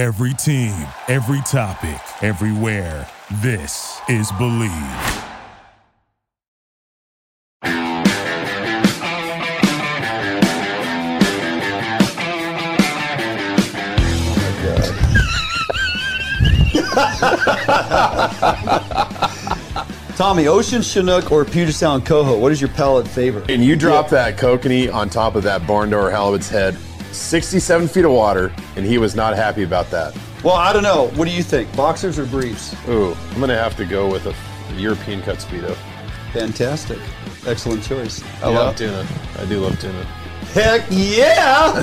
Every team, every topic, everywhere. This is Bleav. Tommy, Ocean Chinook or Puget Sound Coho, what is your palate favorite? And you drop that kokanee on top of that barn door halibut's head, 67 feet of water, and he was not happy about that. Well, I don't know. What do you think? Boxers or briefs? Ooh, I'm going to have to go with a European cut speedo. Fantastic. Excellent choice. I love tuna. I do love tuna. Heck yeah!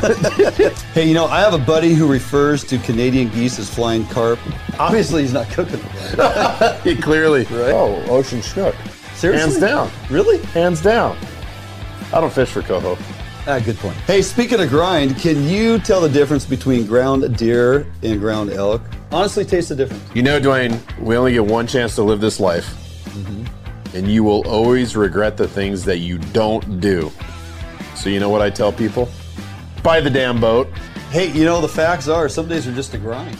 Hey, you know, I have a buddy who refers to Canadian geese as flying carp. Obviously, he's not cooking them. He clearly. Right? Oh, Ocean Chinook. Seriously? Hands down. Really? Hands down. I don't fish for coho. Ah, good point. Hey, speaking of grind, can you tell the difference between ground deer and ground elk? Honestly, taste the difference. You know, Dwayne, we only get one chance to live this life. Mm-hmm. And you will always regret the things that you don't do. So you know what I tell people? Buy the damn boat. Hey, you know, the facts are some days are just a grind.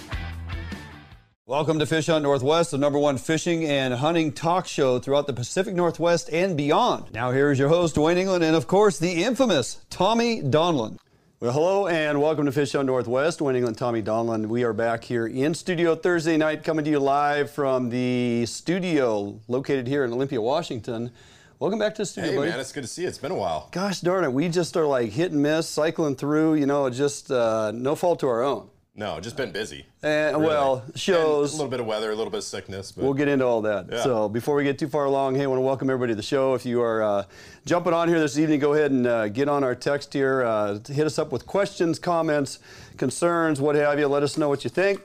Welcome to Fish Hunt Northwest, the #1 fishing and hunting talk show throughout the Pacific Northwest and beyond. Now here is your host, Wayne England, and of course, the infamous Tommy Donlan. Well, hello and welcome to Fish Hunt Northwest. Wayne England, Tommy Donlan. We are back here in studio Thursday night, coming to you live from the studio located here in Olympia, Washington. Welcome back to the studio, buddy. Hey, man, it's good to see you. It's been a while. Gosh darn it, we just are like hit and miss, cycling through, you know, just no fault to our own. No, just been busy. And, really. Well, shows. And a little bit of weather, a little bit of sickness. But we'll get into all that. Yeah. So before we get too far along, hey, I want to welcome everybody to the show. If you are jumping on here this evening, go ahead and get on our text here. Hit us up with questions, comments, concerns, what have you. Let us know what you think.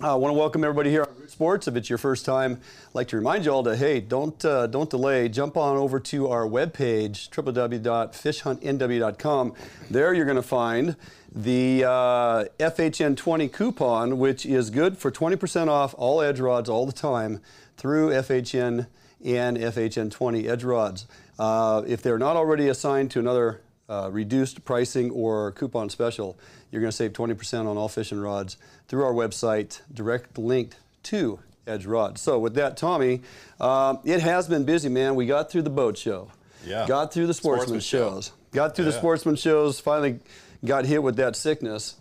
I want to welcome everybody here on Root Sports. If it's your first time, I'd like to remind you all to, hey, don't delay. Jump on over to our webpage, www.fishhuntnw.com. There you're going to find the FHN20 coupon, which is good for 20% off all edge rods all the time through FHN and FHN20 edge rods. If they're not already assigned to another reduced pricing or coupon special, you're going to save 20% on all fishing rods through our website, direct linked to Edge Rods. So with that, Tommy, it has been busy, man. We got through the boat show, got through the sportsman shows, got through the sportsman shows, finally got hit with that sickness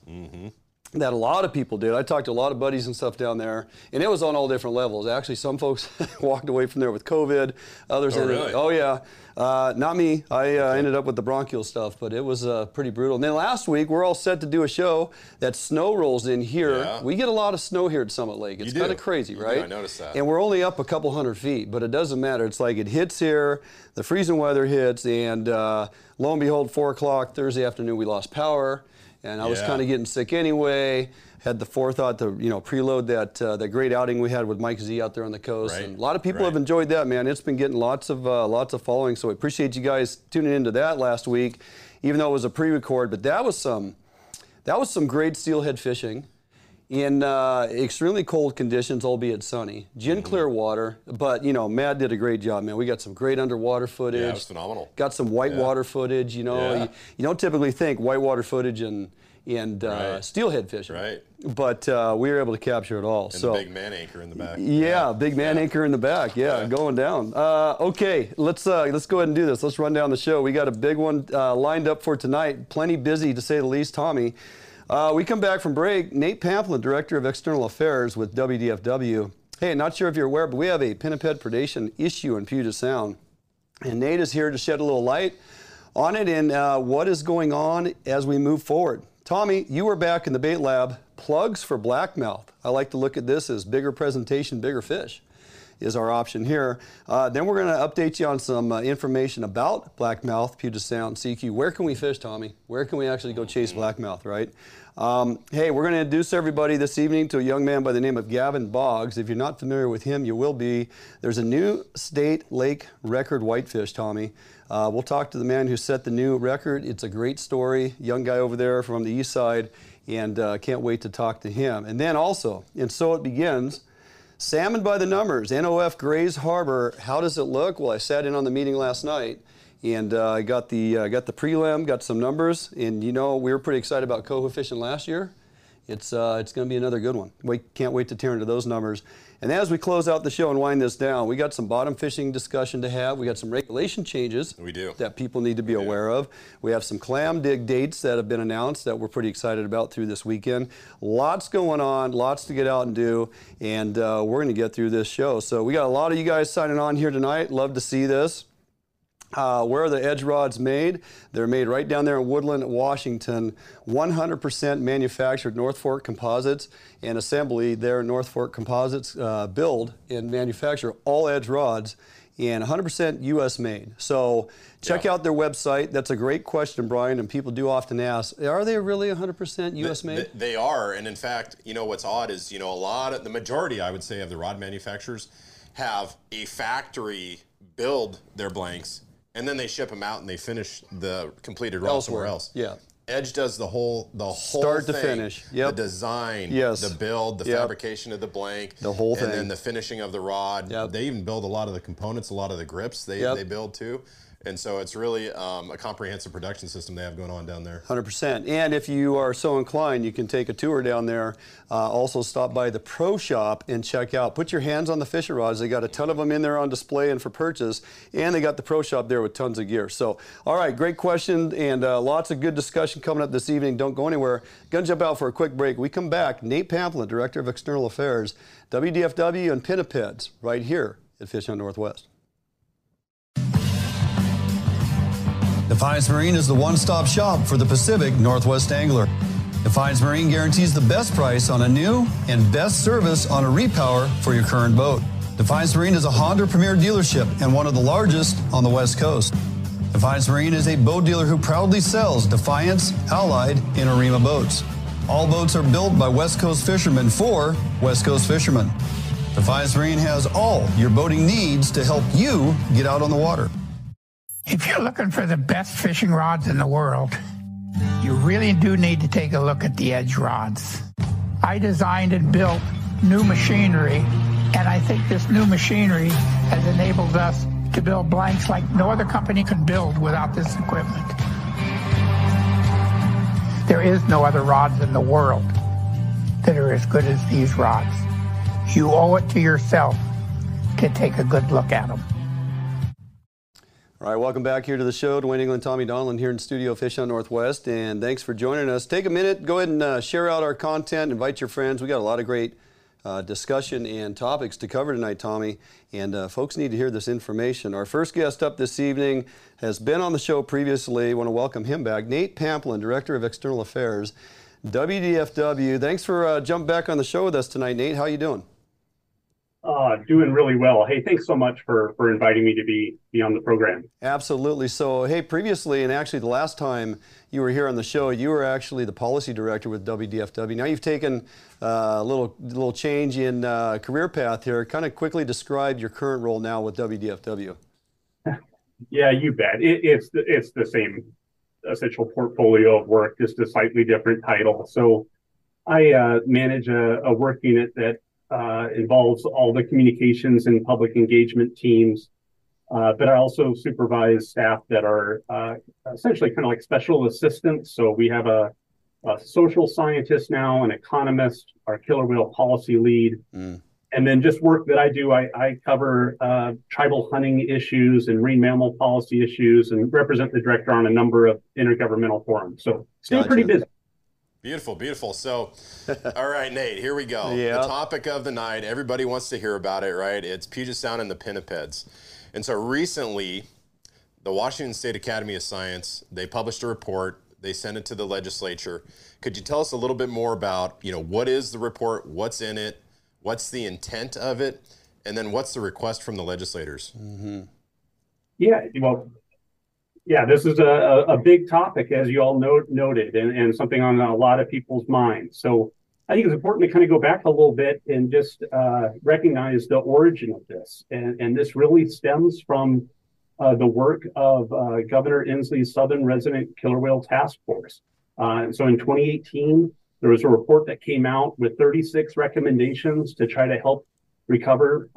that a lot of people did. I talked to a lot of buddies and stuff down there, and it was on all different levels. Actually, some folks walked away from there with COVID, others ended. Not me. I ended up with the bronchial stuff, but it was pretty brutal. And then last week, we're all set to do a show that snow rolls in here. Yeah. We get a lot of snow here at Summit Lake. It's kind of crazy, right? I noticed that. And we're only up a couple hundred feet, but it doesn't matter. It's like it hits here, the freezing weather hits, and lo and behold, 4 o'clock Thursday afternoon, we lost power, and I was kind of getting sick anyway. Had the forethought to, you know, preload that that great outing we had with Mike Z out there on the coast. Right. And a lot of people have enjoyed that, man. It's been getting lots of following. So I appreciate you guys tuning into that last week, even though it was a pre-record. But that was some great steelhead fishing in extremely cold conditions, albeit sunny. Gin clear water, but you know, Matt did a great job, man. We got some great underwater footage. Yeah, it was phenomenal. Got some whitewater footage. You know, you don't typically think whitewater footage and steelhead fishing. Right. But we were able to capture it all. And so, the big man anchor in the back. Yeah, big man anchor in the back. Yeah, going down. Okay, let's go ahead and do this. Let's run down the show. We got a big one lined up for tonight. Plenty busy, to say the least, Tommy. We come back from break. Nate Pamplin, Director of External Affairs with WDFW. Hey, not sure if you're aware, but we have a pinniped predation issue in Puget Sound. And Nate is here to shed a little light on it and what is going on as we move forward. Tommy, you were back in the bait lab. Plugs for blackmouth. I like to look at this as bigger presentation, bigger fish is our option here. Then we're going to update you on some information about blackmouth, Puget Sound, CQ. Where can we fish, Tommy? Where can we actually go chase blackmouth, right? Hey, we're going to introduce everybody this evening to a young man by the name of Gavin Boggs. If you're not familiar with him, you will be. There's a new state lake record whitefish, Tommy. We'll talk to the man who set the new record. It's a great story. Young guy over there from the east side, and can't wait to talk to him. And then also, and so it begins, salmon by the numbers, NOF Gray's Harbor. How does it look? Well, I sat in on the meeting last night, and I got the prelim, got some numbers, and you know, we were pretty excited about coho fishing last year. It's going to be another good one. We can't wait to tear into those numbers. And as we close out the show and wind this down, we got some bottom fishing discussion to have. We got some regulation changes that people need to be aware of. We have some clam dig dates that have been announced that we're pretty excited about through this weekend. Lots going on, lots to get out and do, and we're going to get through this show. So we got a lot of you guys signing on here tonight. Love to see this. Where are the edge rods made? They're made right down there in Woodland, Washington. 100% manufactured North Fork composites and assembly there. North Fork composites build and manufacture all edge rods and 100% U.S. made. So check out their website. That's a great question, Brian, and people do often ask, are they really 100% U.S. made? They are, and in fact, you know, what's odd is, you know, a lot of, the majority, I would say, of the rod manufacturers have a factory build their blanks, and then they ship them out and they finish the completed rod somewhere else. Yeah. Edge does the whole start thing, to finish. Yep. The design, the build, the fabrication of the blank, the whole thing, and then the finishing of the rod. Yep. They even build a lot of the components, a lot of the grips they build too. And so it's really a comprehensive production system they have going on down there. 100%. And if you are so inclined, you can take a tour down there. Also stop by the Pro Shop and check out. Put your hands on the fishing rods. They got a ton of them in there on display and for purchase. And they got the Pro Shop there with tons of gear. So, all right, great question and lots of good discussion coming up this evening. Don't go anywhere. Going to jump out for a quick break. We come back. Nate Pamplin, Director of External Affairs, WDFW and Pinnipeds, right here at Fish Hunt Northwest. Defiance Marine is the one-stop shop for the Pacific Northwest angler. Defiance Marine guarantees the best price on a new and best service on a repower for your current boat. Defiance Marine is a Honda Premier dealership and one of the largest on the West Coast. Defiance Marine is a boat dealer who proudly sells Defiance, Allied, and Arima boats. All boats are built by West Coast fishermen for West Coast fishermen. Defiance Marine has all your boating needs to help you get out on the water. If you're looking for the best fishing rods in the world, you really do need to take a look at the Edge rods. I designed and built new machinery, and I think this new machinery has enabled us to build blanks like no other company could build without this equipment. There is no other rods in the world that are as good as these rods. You owe it to yourself to take a good look at them. All right, welcome back here to the show. Wayne England, Tommy Donlan here in studio, Fish Hunt Northwest, and thanks for joining us. Take a minute, go ahead and share out our content, invite your friends. We got a lot of great discussion and topics to cover tonight, Tommy, and folks need to hear this information. Our first guest up this evening has been on the show previously. I want to welcome him back. Nate Pamplin, Director of External Affairs, WDFW. Thanks for jumping back on the show with us tonight, Nate. How you doing? Doing really well. Hey, thanks so much for inviting me to be on the program. Absolutely. So, hey, previously, and actually the last time you were here on the show, you were actually the policy director with WDFW. Now you've taken a little change in career path here. Kind of quickly describe your current role now with WDFW. Yeah, you bet. It's the same essential portfolio of work, just a slightly different title. So I manage a work unit that involves all the communications and public engagement teams, but I also supervise staff that are essentially kind of like special assistants. So we have a social scientist now, an economist, our killer whale policy lead, and then just work that I do. I cover tribal hunting issues and marine mammal policy issues and represent the director on a number of intergovernmental forums. So still pretty busy. Beautiful, beautiful. So, all right, Nate, here we go. The topic of the night, everybody wants to hear about it, right? It's Puget Sound and the Pinnipeds. And so recently, the Washington State Academy of Science, they published a report. They sent it to the legislature. Could you tell us a little bit more about, you know, what is the report? What's in it? What's the intent of it? And then what's the request from the legislators? Mm-hmm. Yeah, well... Yeah, this is a big topic, as you all noted, and something on a lot of people's minds. So I think it's important to kind of go back a little bit and just recognize the origin of this. And this really stems from the work of Governor Inslee's Southern Resident Killer Whale Task Force. And so in 2018, there was a report that came out with 36 recommendations to try to help recover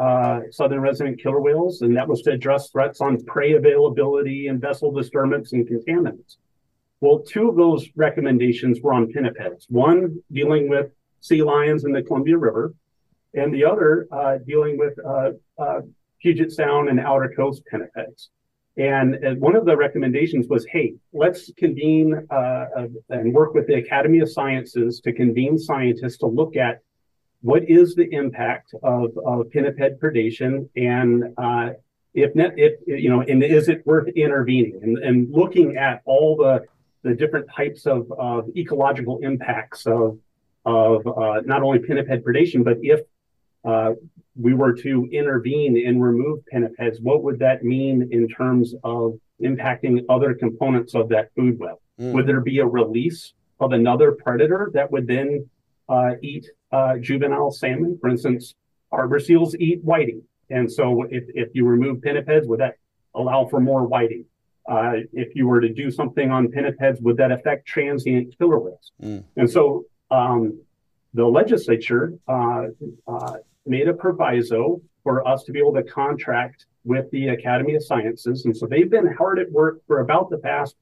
southern resident killer whales, and that was to address threats on prey availability and vessel disturbance and contaminants. Well, two of those recommendations were on pinnipeds. One dealing with sea lions in the Columbia River, and the other dealing with Puget Sound and Outer Coast pinnipeds. And one of the recommendations was, hey, let's convene and work with the Academy of Sciences to convene scientists to look at what is the impact of pinniped predation, and if is it worth intervening, and looking at all the different types of ecological impacts of not only pinniped predation, but if we were to intervene and remove pinnipeds, what would that mean in terms of impacting other components of that food web? Mm. Would there be a release of another predator that would then eat juvenile salmon? For instance, harbor seals eat whiting. And so if you remove pinnipeds, would that allow for more whiting? If you were to do something on pinnipeds, would that affect transient killer whales? Mm. And so the legislature made a proviso for us to be able to contract with the Academy of Sciences. And so they've been hard at work for about the past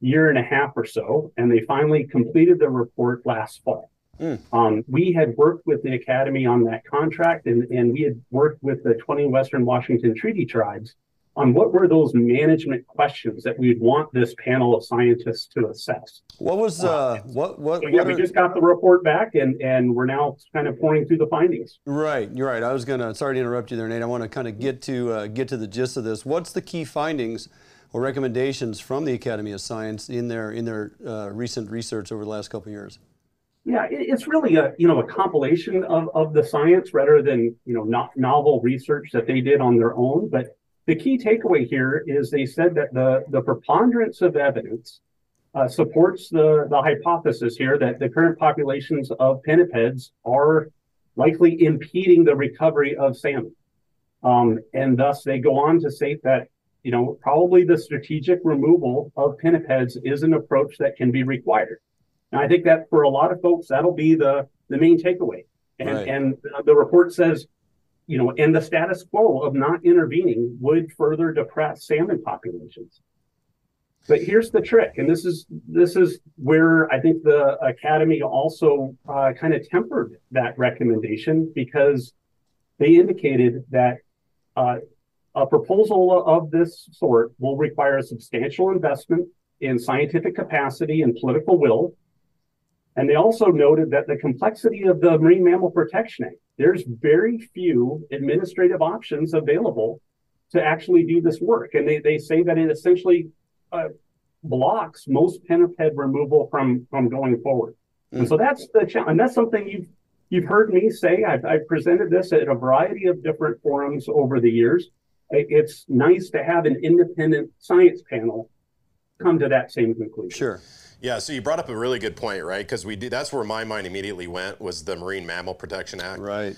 year and a half or so, and they finally completed the report last fall. Mm. We had worked with the Academy on that contract, and we had worked with the 20 Western Washington treaty tribes on what were those management questions that we'd want this panel of scientists to assess. What was we just got the report back, and we're now kind of pouring through the findings. Right, you're right. Sorry to interrupt you there, Nate. I want to kind of get to the gist of this. What's the key findings or recommendations from the Academy of Science in their recent research over the last couple of years? Yeah, it's really a compilation of the science rather than novel research that they did on their own. But the key takeaway here is they said that the preponderance of evidence supports the hypothesis here that the current populations of pinnipeds are likely impeding the recovery of salmon, and thus they go on to state that probably the strategic removal of pinnipeds is an approach that can be required. And I think that for a lot of folks, that'll be the main takeaway. And, right. And the report says, and the status quo of not intervening would further depress salmon populations. But here's the trick. And this is where I think the Academy also kind of tempered that recommendation, because they indicated that a proposal of this sort will require a substantial investment in scientific capacity and political will. And they also noted that the complexity of the Marine Mammal Protection Act, there's very few administrative options available to actually do this work. And they say that it essentially blocks most pinniped removal from going forward. Mm. And so that's the challenge. And that's something you've heard me say. I've presented this at a variety of different forums over the years. It's nice to have an independent science panel come to that same conclusion. Sure. Yeah, so you brought up a really good point, right? Because that's where my mind immediately went, was the Marine Mammal Protection Act, right?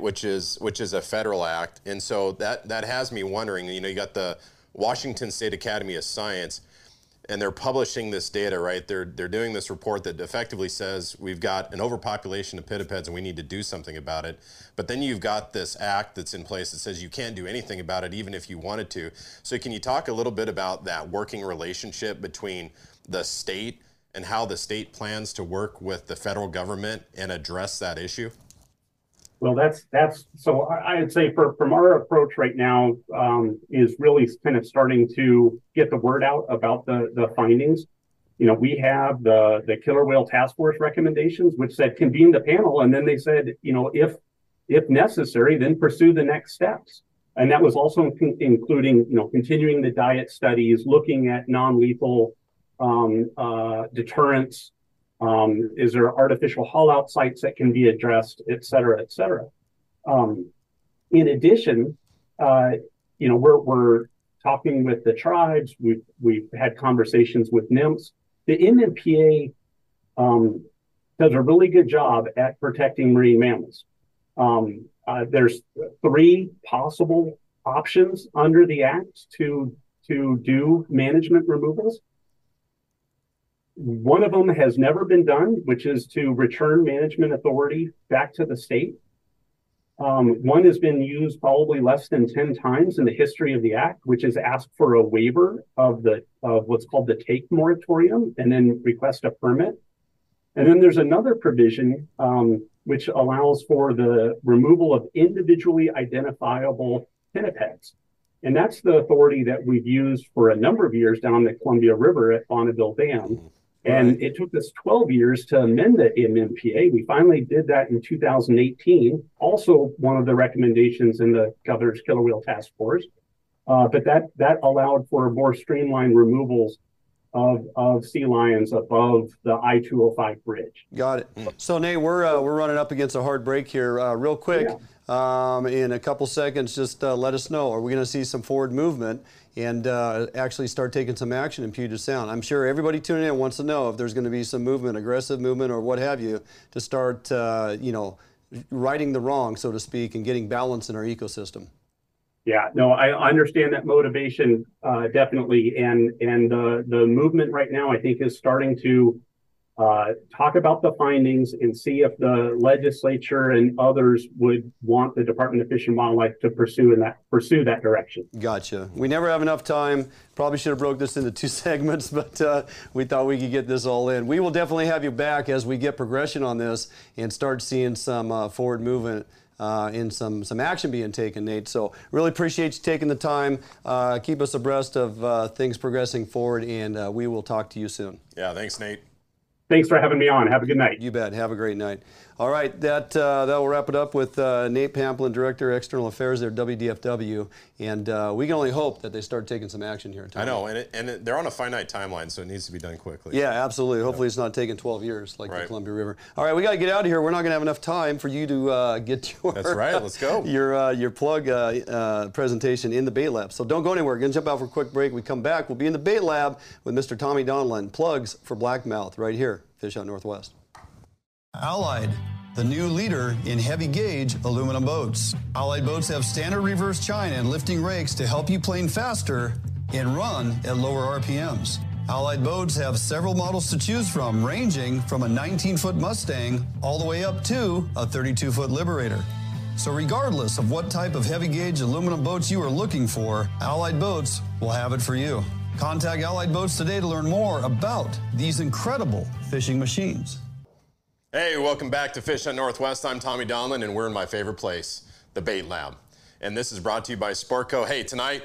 Which is a federal act, and so that has me wondering. You got the Washington State Academy of Science, and they're publishing this data, right? They're doing this report that effectively says we've got an overpopulation of pinnipeds and we need to do something about it. But then you've got this act that's in place that says you can't do anything about it, even if you wanted to. So can you talk a little bit about that working relationship between the state and how the state plans to work with the federal government and address that issue? Well, that's so I'd say from our approach right now is really kind of starting to get the word out about the findings. We have the Killer Whale Task Force recommendations, which said convene the panel, and then they said, if necessary, then pursue the next steps. And that was also including, continuing the diet studies, looking at non-lethal deterrents. Is there artificial haul-out sites that can be addressed, et cetera, et cetera. In addition, we're talking with the tribes. We've had conversations with NIMS. The MMPA does a really good job at protecting marine mammals. There's three possible options under the act to do management removals. One of them has never been done, which is to return management authority back to the state. One has been used probably less than 10 times in the history of the act, which is ask for a waiver of what's called the take moratorium and then request a permit. And then there's another provision which allows for the removal of individually identifiable pinnipeds. And that's the authority that we've used for a number of years down the Columbia River at Bonneville Dam. And it took us 12 years to amend the MMPA. We finally did that in 2018, also one of the recommendations in the Governor's Killer Whale Task Force. But that allowed for more streamlined removals of sea lions above the I-205 bridge. Got it. So, Nate, we're running up against a hard break here. Real quick, yeah. In a couple seconds, just let us know, are we going to see some forward movement and actually start taking some action in Puget Sound? I'm sure everybody tuning in wants to know if there's going to be some movement, aggressive movement or what have you, to start, you know, righting the wrong, so to speak, and getting balance in our ecosystem. Yeah, no, I understand that motivation definitely, and the movement right now I think is starting to talk about the findings and see if the legislature and others would want the Department of Fish and Wildlife to pursue that direction. Gotcha. We never have enough time. Probably should have broke this into two segments, but we thought we could get this all in. We will definitely have you back as we get progression on this and start seeing some forward movement and some action being taken, Nate. So really appreciate you taking the time. Keep us abreast of things progressing forward, and we will talk to you soon. Yeah, thanks, Nate. Thanks for having me on. Have a good night. You bet. Have a great night. All right, that will wrap it up with Nate Pamplin, Director of External Affairs there at WDFW. And we can only hope that they start taking some action here. I know, and they're on a finite timeline, so it needs to be done quickly. Yeah, absolutely. Hopefully it's not taking 12 years like the Columbia River. All right, we got to get out of here. We're not going to have enough time for you to get your, that's right, let's go. Your plug presentation in the bait lab. So don't go anywhere. We're going to jump out for a quick break. We come back. We'll be in the bait lab with Mr. Tommy Donlan. Plugs for blackmouth right here. Fish Hunt Northwest. Allied, the new leader in heavy gauge aluminum boats. Allied boats have standard reverse chine and lifting rakes to help you plane faster and run at lower RPMs. Allied boats have several models to choose from, ranging from a 19-foot Mustang all the way up to a 32-foot Liberator. So regardless of what type of heavy gauge aluminum boats you are looking for, Allied Boats will have it for you. Contact Allied Boats today to learn more about these incredible fishing machines. Hey, welcome back to Fish Hunt Northwest. I'm Tommy Donlan, and we're in my favorite place, the Bait Lab. And this is brought to you by Sparco. Hey, tonight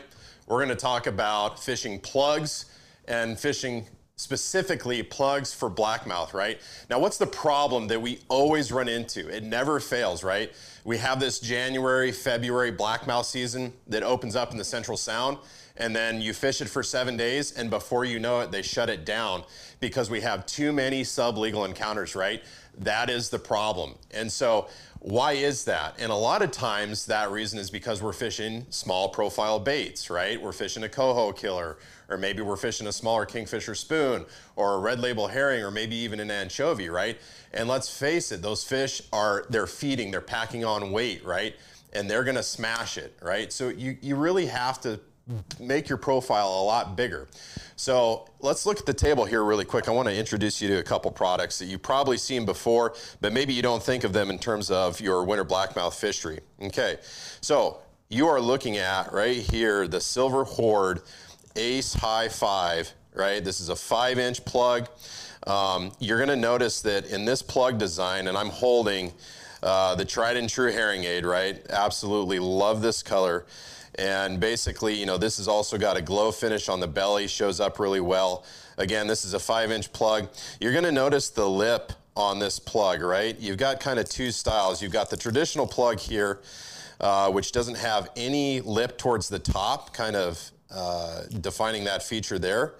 we're going to talk about fishing plugs and fishing specifically plugs for blackmouth, right? Now, what's the problem that we always run into? It never fails, right? We have this January, February blackmouth season that opens up in the Central Sound. And then you fish it for 7 days, and before you know it, they shut it down because we have too many sublegal encounters, right? That is the problem. And so why is that? And a lot of times that reason is because we're fishing small profile baits, right? We're fishing a coho killer, or maybe we're fishing a smaller kingfisher spoon or a red label herring, or maybe even an anchovy, right? And let's face it, those fish are, they're feeding, they're packing on weight, right? And they're gonna smash it, right? So you really have to make your profile a lot bigger. So let's look at the table here really quick. I want to introduce you to a couple products that you've probably seen before, but maybe you don't think of them in terms of your winter blackmouth fishery. Okay, so you are looking at right here the Silver Horde Ace High 5, right? This is a 5-inch plug. You're going to notice that in this plug design, and I'm holding the tried and true herring aid, right? Absolutely love this color. And basically, you know, this has also got a glow finish on the belly, shows up really well. Again, this is a 5-inch plug. You're gonna notice the lip on this plug, right? You've got kind of two styles. You've got the traditional plug here, which doesn't have any lip towards the top, kind of defining that feature there.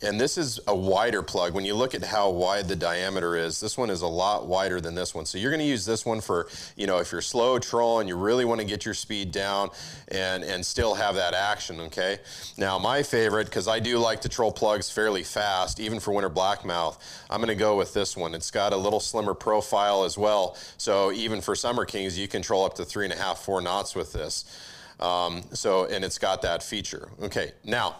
And this is a wider plug. When you look at how wide the diameter is, this one is a lot wider than this one. So you're going to use this one for, you know, if you're slow trolling, you really want to get your speed down and still have that action, okay? Now, my favorite, because I do like to troll plugs fairly fast, even for winter blackmouth, I'm going to go with this one. It's got a little slimmer profile as well. So even for summer kings, you can troll up to 3.5, 4 knots with this. And it's got that feature. Okay, now,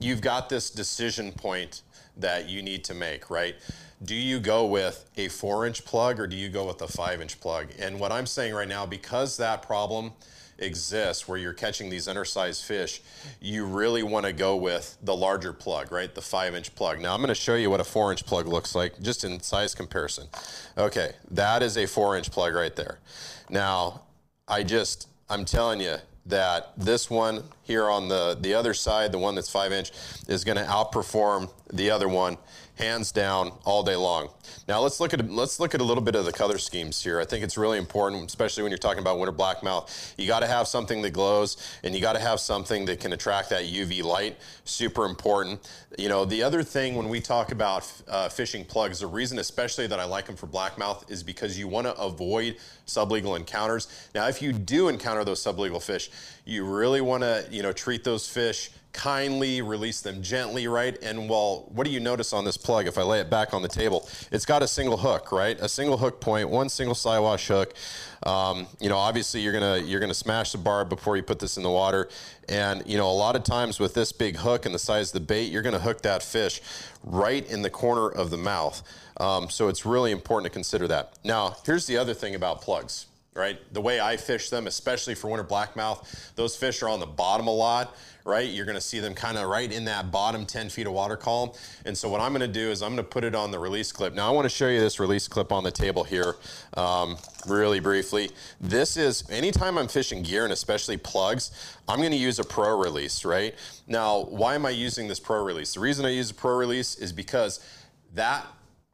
you've got this decision point that you need to make, right? Do you go with a 4-inch plug or do you go with a 5-inch plug? And what I'm saying right now, because that problem exists where you're catching these undersized fish, you really want to go with the larger plug, right? The 5-inch plug. Now I'm going to show you what a 4-inch plug looks like just in size comparison. Okay, that is a 4-inch plug right there. Now I'm telling you that this one here on the other side, the one that's 5-inch, is going to outperform the other one hands down all day long. Now let's look at a little bit of the color schemes here. I think it's really important, especially when you're talking about winter blackmouth. You got to have something that glows, and you got to have something that can attract that UV light. Super important. You know, the other thing when we talk about fishing plugs, the reason especially that I like them for blackmouth is because you want to avoid sublegal encounters. Now, if you do encounter those sublegal fish, you really want to, you know, treat those fish kindly, release them gently, right? And well, what do you notice on this plug? If I lay it back on the table, it's got a single hook, right? A single hook point, one single sidewash hook. You know, obviously you're gonna smash the barb before you put this in the water. And you know, a lot of times with this big hook and the size of the bait, you're gonna hook that fish right in the corner of the mouth. So it's really important to consider that. Now, here's the other thing about plugs, right? The way I fish them, especially for winter blackmouth, those fish are on the bottom a lot, right? You're gonna see them kind of right in that bottom 10 feet of water column. And so what I'm gonna do is I'm gonna put it on the release clip. Now I wanna show you this release clip on the table here really briefly. This is, anytime I'm fishing gear and especially plugs, I'm gonna use a pro release, right? Now, why am I using this pro release? The reason I use a pro release is because that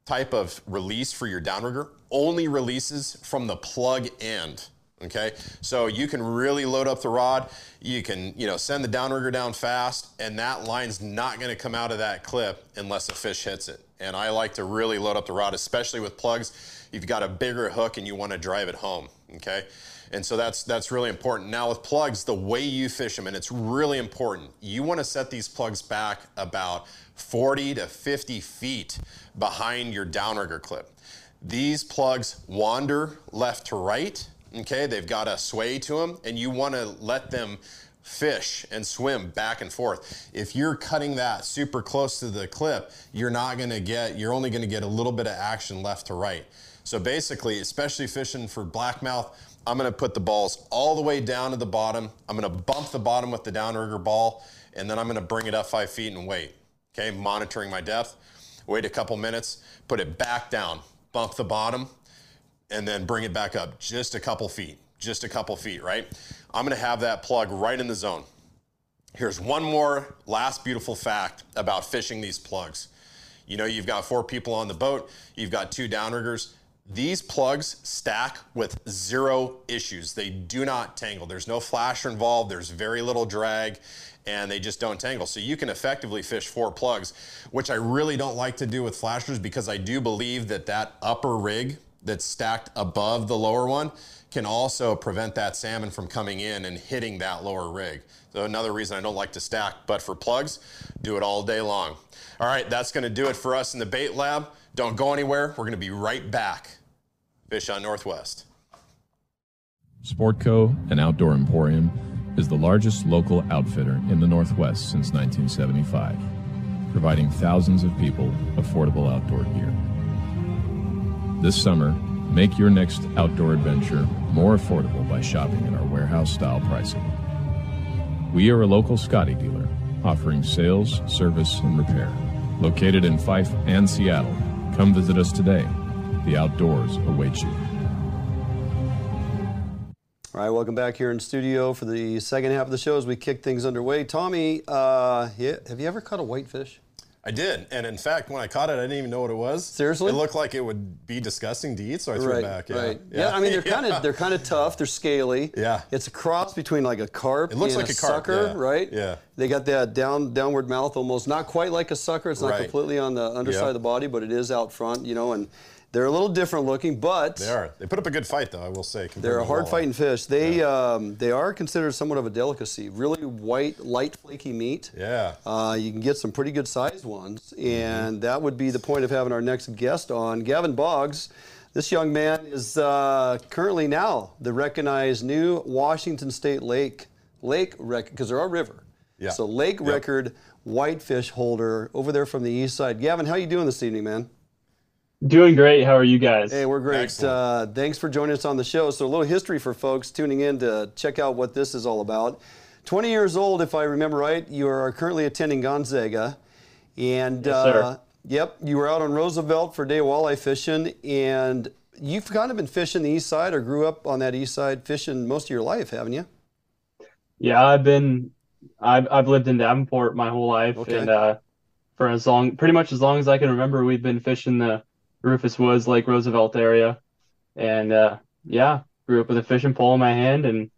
type of release for your downrigger only releases from the plug end, okay? So you can really load up the rod, you can, you know, send the downrigger down fast, and that line's not gonna come out of that clip unless a fish hits it. And I like to really load up the rod, especially with plugs. You've got a bigger hook and you wanna drive it home, okay? And so that's really important. Now with plugs, the way you fish them, and it's really important, you wanna set these plugs back about 40 to 50 feet behind your downrigger clip. These plugs wander left to right, okay? They've got a sway to them, and you wanna let them fish and swim back and forth. If you're cutting that super close to the clip, you're only gonna get a little bit of action left to right. So basically, especially fishing for blackmouth, I'm gonna put the balls all the way down to the bottom. I'm gonna bump the bottom with the downrigger ball, and then I'm gonna bring it up 5 feet and wait. Okay, monitoring my depth. Wait a couple minutes, put it back down, bump the bottom, and then bring it back up just a couple feet, right? I'm gonna have that plug right in the zone. Here's one more last beautiful fact about fishing these plugs. You know, you've got 4 people on the boat, you've got 2 downriggers. These plugs stack with 0 issues. They do not tangle. There's no flasher involved, there's very little drag, and they just don't tangle. So you can effectively fish 4 plugs, which I really don't like to do with flashers because I do Bleav that upper rig that's stacked above the lower one can also prevent that salmon from coming in and hitting that lower rig. So another reason I don't like to stack, but for plugs, do it all day long. All right, that's gonna do it for us in the bait lab. Don't go anywhere, we're gonna be right back. Fish Hunt Northwest. Sportco, an outdoor emporium, is the largest local outfitter in the Northwest since 1975, providing thousands of people affordable outdoor gear. This summer, make your next outdoor adventure more affordable by shopping at our warehouse-style pricing. We are a local Scotty dealer offering sales, service, and repair. Located in Fife and Seattle, come visit us today. The outdoors await you. All right, welcome back here in studio for the second half of the show as we kick things underway. Tommy, have you ever caught a whitefish? I did, and in fact, when I caught it, I didn't even know what it was. Seriously? It looked like it would be disgusting to eat, so I threw it back. Yeah, I mean, they're kind of tough. They're scaly. Yeah. It's a cross between like a carp and a sucker, right? Yeah. They got that downward mouth almost, not quite like a sucker. It's not completely on the underside of the body, but it is out front, you know, and they're a little different looking, but... They are. They put up a good fight, though, I will say. They're a hard-fighting fish. They are considered somewhat of a delicacy. Really white, light, flaky meat. Yeah. You can get some pretty good-sized ones, and that would be the point of having our next guest on. Gavin Boggs, this young man, is currently now the recognized new Washington State Lake record, because they're our river. Yeah. So Lake record whitefish holder over there from the east side. Gavin, how are you doing this evening, man? Doing great. How are you guys? Hey, we're great. Thanks for joining us on the show. So a little history for folks tuning in to check out what this is all about. 20 years old, if I remember right, you are currently attending Gonzaga. And yes, sir. Yep, you were out on Roosevelt for a day of walleye fishing, and you've kind of been fishing the east side or grew up on that east side fishing most of your life, haven't you? Yeah, I've lived in Davenport my whole life, okay. And for pretty much as long as I can remember, we've been fishing the Rufus Woods, Lake Roosevelt area, and yeah, grew up with a fishing pole in my hand, and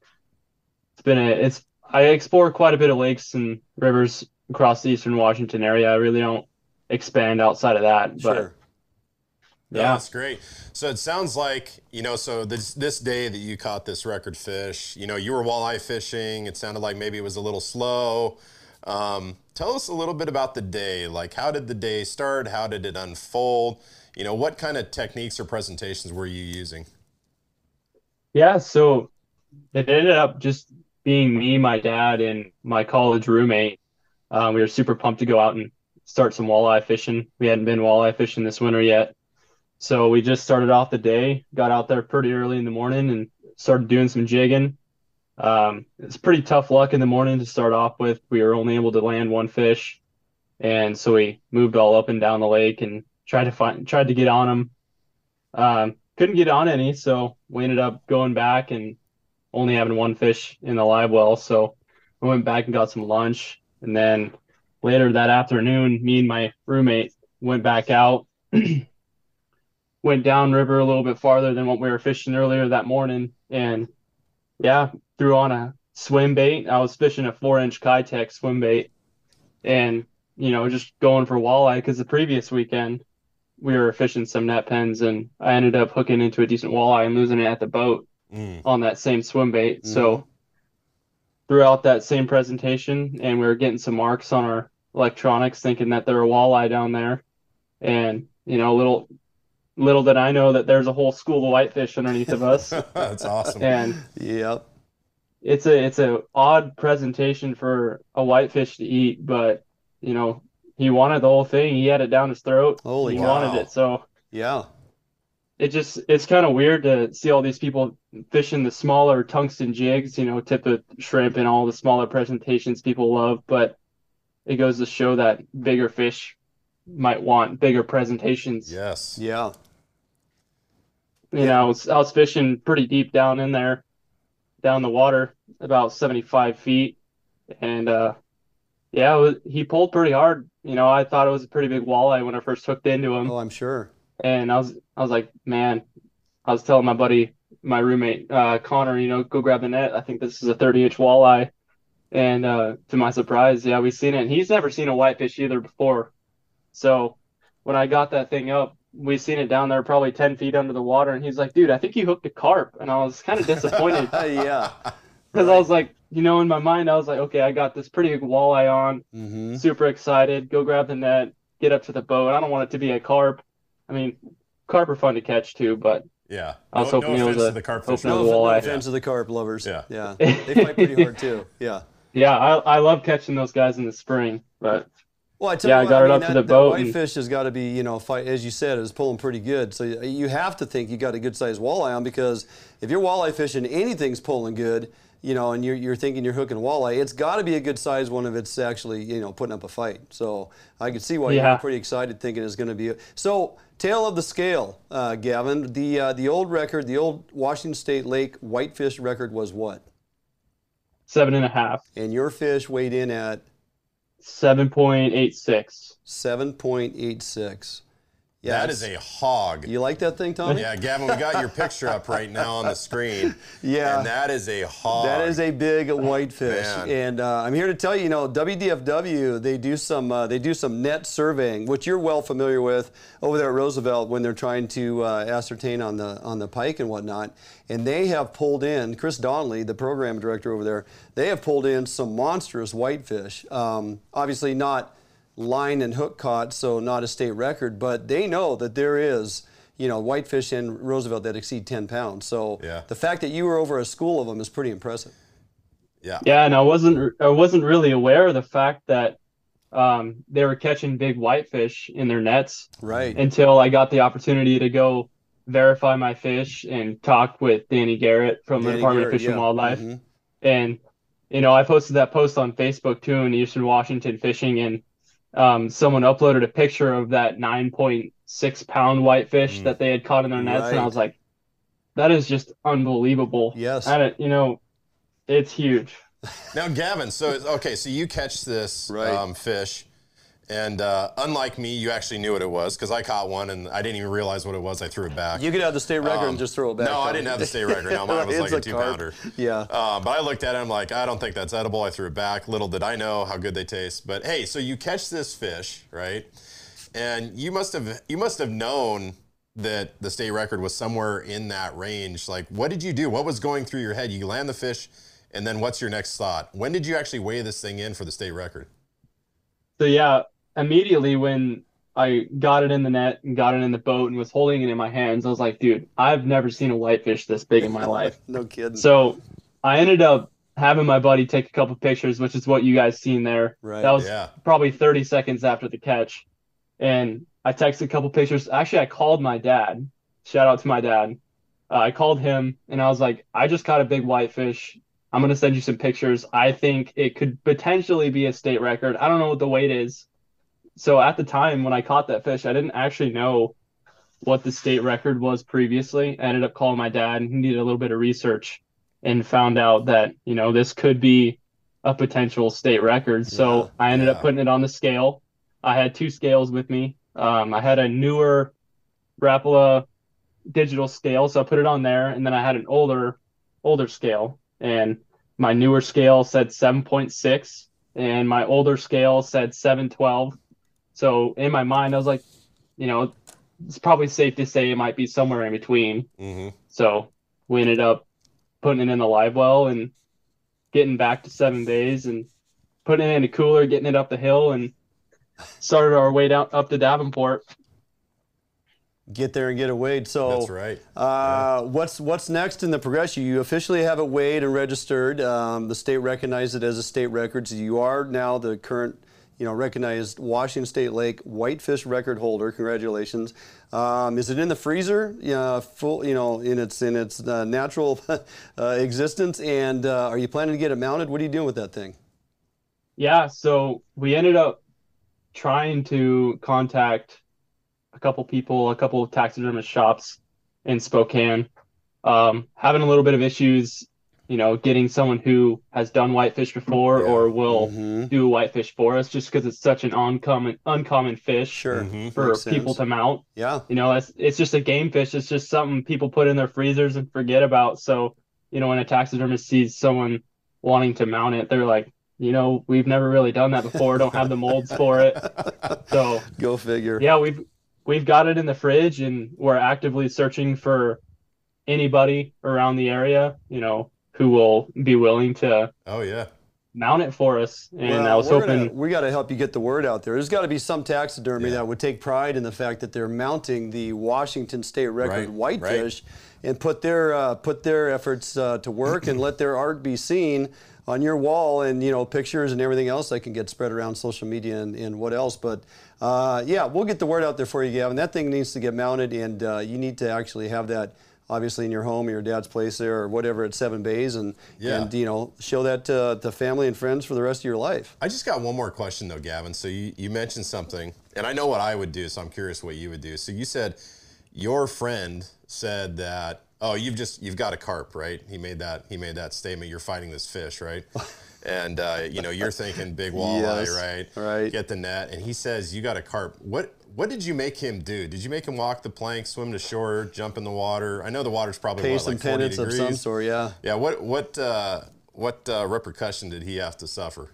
it's been I explore quite a bit of lakes and rivers across the Eastern Washington area. I really don't expand outside of that, but sure. Yeah, that's great. So it sounds like, you know, so this day that you caught this record fish, you know, you were walleye fishing. It sounded like maybe it was a little slow. Tell us a little bit about the day. Like, how did the day start? How did it unfold? You know, what kind of techniques or presentations were you using? Yeah, so it ended up just being me, my dad, and my college roommate. We were super pumped to go out and start some walleye fishing. We hadn't been walleye fishing this winter yet. So we just started off the day, got out there pretty early in the morning and started doing some jigging. It's pretty tough luck in the morning to start off with. We were only able to land one fish. And so we moved all up and down the lake and tried to get on them. Couldn't get on any. So we ended up going back and only having one fish in the live well. So we went back and got some lunch. And then later that afternoon, me and my roommate went back out. Went downriver a little bit farther than what we were fishing earlier that morning, and yeah, threw on a swim bait. I was fishing a 4-inch Kitech swim bait, and you know, just going for walleye because the previous weekend we were fishing some net pens, and I ended up hooking into a decent walleye and losing it at the boat on that same swim bait. So threw out that same presentation, and we were getting some marks on our electronics, thinking that there were walleye down there, and you know, Little did I know that there's a whole school of whitefish underneath of us. That's awesome. And yep, it's a odd presentation for a whitefish to eat, but you know, he wanted the whole thing. He had it down his throat. Holy cow. He wanted it. So yeah, it's kind of weird to see all these people fishing the smaller tungsten jigs, you know, tip of shrimp and all the smaller presentations people love, but it goes to show that bigger fish might want bigger presentations. Yes. Yeah. You know, I was fishing pretty deep down in there, down the water, about 75 feet. And, yeah, he pulled pretty hard. You know, I thought it was a pretty big walleye when I first hooked into him. Oh, I'm sure. And I was like, man, I was telling my roommate, Connor, you know, go grab the net. I think this is a 30-inch walleye. And to my surprise, yeah, we've seen it. And he's never seen a whitefish either before. So when I got that thing up, we seen it down there probably 10 feet under the water. And he's like, dude, I think you hooked a carp. And I was kind of disappointed. Yeah. Because right. I was like, you know, in my mind, I was like, okay, I got this pretty big walleye on. Super excited. Go grab the net. Get up to the boat. I don't want it to be a carp. I mean, carp are fun to catch too, but yeah, I was hoping it was the carp fish. No offense to the carp lovers. Yeah. Yeah. They fight pretty hard too. Yeah. Yeah. I love catching those guys in the spring, but. Well, I tell you, I got it up to the boat. Whitefish has got to be, you know, fight, as you said, is pulling pretty good. So you have to think you got a good sized walleye on, because if you're walleye fishing, anything's pulling good, you know, and you're thinking you're hooking walleye, it's got to be a good sized one if it's actually, you know, putting up a fight. So I can see why you're pretty excited, thinking it's going to be. So tail of the scale, Gavin, the old record, the old Washington State Lake whitefish record was what? 7.5. And your fish weighed in at? 7.86. 7.86. Yeah, that is a hog. You like that thing, Tommy? Yeah, Gavin, we got your picture up right now on the screen. Yeah. And that is a hog. That is a big whitefish. Man. And I'm here to tell you, you know, WDFW, they do some net surveying, which you're well familiar with over there at Roosevelt when they're trying to ascertain on the pike and whatnot. And they have pulled in, Chris Donlan, the program director over there, they have pulled in some monstrous whitefish. Obviously not line and hook caught, so not a state record, but they know that there is, you know, whitefish in Roosevelt that exceed 10 pounds. So yeah, the fact that you were over a school of them is pretty impressive. Yeah. Yeah, and I wasn't really aware of the fact that they were catching big whitefish in their nets. Right. Until I got the opportunity to go verify my fish and talk with Danny Garrett from the Department of Fish and Wildlife. Mm-hmm. And, you know, I posted that post on Facebook too, in Eastern Washington Fishing, and someone uploaded a picture of that 9.6 pound whitefish that they had caught in their nets. Right. And I was like, that is just unbelievable. Yes. You know, it's huge. Now, Gavin, so, okay, so you catch this fish, and unlike me, you actually knew what it was, because I caught one, and I didn't even realize what it was. I threw it back. You could have the state record and just throw it back. No, I didn't have the state record. No, mine was like a two-pounder. Yeah. But I looked at it, I'm like, I don't think that's edible. I threw it back. Little did I know how good they taste. But, hey, so you catch this fish, right, and you must have known that the state record was somewhere in that range. Like, what did you do? What was going through your head? You land the fish, and then what's your next thought? When did you actually weigh this thing in for the state record? So, yeah, immediately when I got it in the net and got it in the boat and was holding it in my hands, I was like, dude, I've never seen a whitefish this big in my life. No kidding. So I ended up having my buddy take a couple pictures, which is what you guys seen there. Right. That was probably 30 seconds after the catch. And I texted a couple pictures. Actually, I called my dad. Shout out to my dad. I called him, and I was like, I just caught a big whitefish. I'm going to send you some pictures. I think it could potentially be a state record. I don't know what the weight is. So at the time when I caught that fish, I didn't actually know what the state record was previously. I ended up calling my dad, and he did a little bit of research and found out that, you know, this could be a potential state record. So I ended up putting it on the scale. I had two scales with me. I had a newer Rapala digital scale, so I put it on there. And then I had an older scale. And my newer scale said 7.6, and my older scale said 7.12. So in my mind, I was like, you know, it's probably safe to say it might be somewhere in between. Mm-hmm. So we ended up putting it in the live well and getting back to Seven Bays and putting it in a cooler, getting it up the hill, and started our way down up to Davenport. Get there and get it weighed. So that's right. What's next in the progression? You officially have it weighed and registered. The state recognized it as a state record. So you are now the current, you know, recognized Washington State Lake whitefish record holder. Congratulations. Is it in the freezer? Yeah, full. You know, in its natural existence. And are you planning to get it mounted? What are you doing with that thing? Yeah. So we ended up trying to contact a couple people, a couple of taxidermist shops in Spokane, having a little bit of issues, you know, getting someone who has done whitefish before or will do whitefish for us, just because it's such an uncommon fish for people to mount. Yeah. You know, it's just a game fish. It's just something people put in their freezers and forget about. So, you know, when a taxidermist sees someone wanting to mount it, they're like, you know, we've never really done that before. Don't have the molds for it. So go figure. Yeah. We've got it in the fridge, and we're actively searching for anybody around the area, you know, who will be willing to mount it for us. And I was hoping we got to help you get the word out there. There's got to be some taxidermy that would take pride in the fact that they're mounting the Washington State record whitefish and put their efforts to work and let their art be seen on your wall, and, you know, pictures and everything else that can get spread around social media and what else. But yeah, we'll get the word out there for you, Gavin. That thing needs to get mounted, and you need to actually have that obviously in your home or your dad's place there or whatever at Seven Bays, and you know, show that to family and friends for the rest of your life. I just got one more question though, Gavin. So you mentioned something, and I know what I would do, so I'm curious what you would do. So you said your friend said that, oh, you've got a carp, right? He made that statement. You're fighting this fish, right? And you know, you're thinking big walleye, right? Get the net, and he says you got a carp. What did you make him do? Did you make him walk the plank, swim to shore, jump in the water? I know the water's probably like 40 degrees. Pay some penance of some sort, yeah. Yeah. What repercussion did he have to suffer?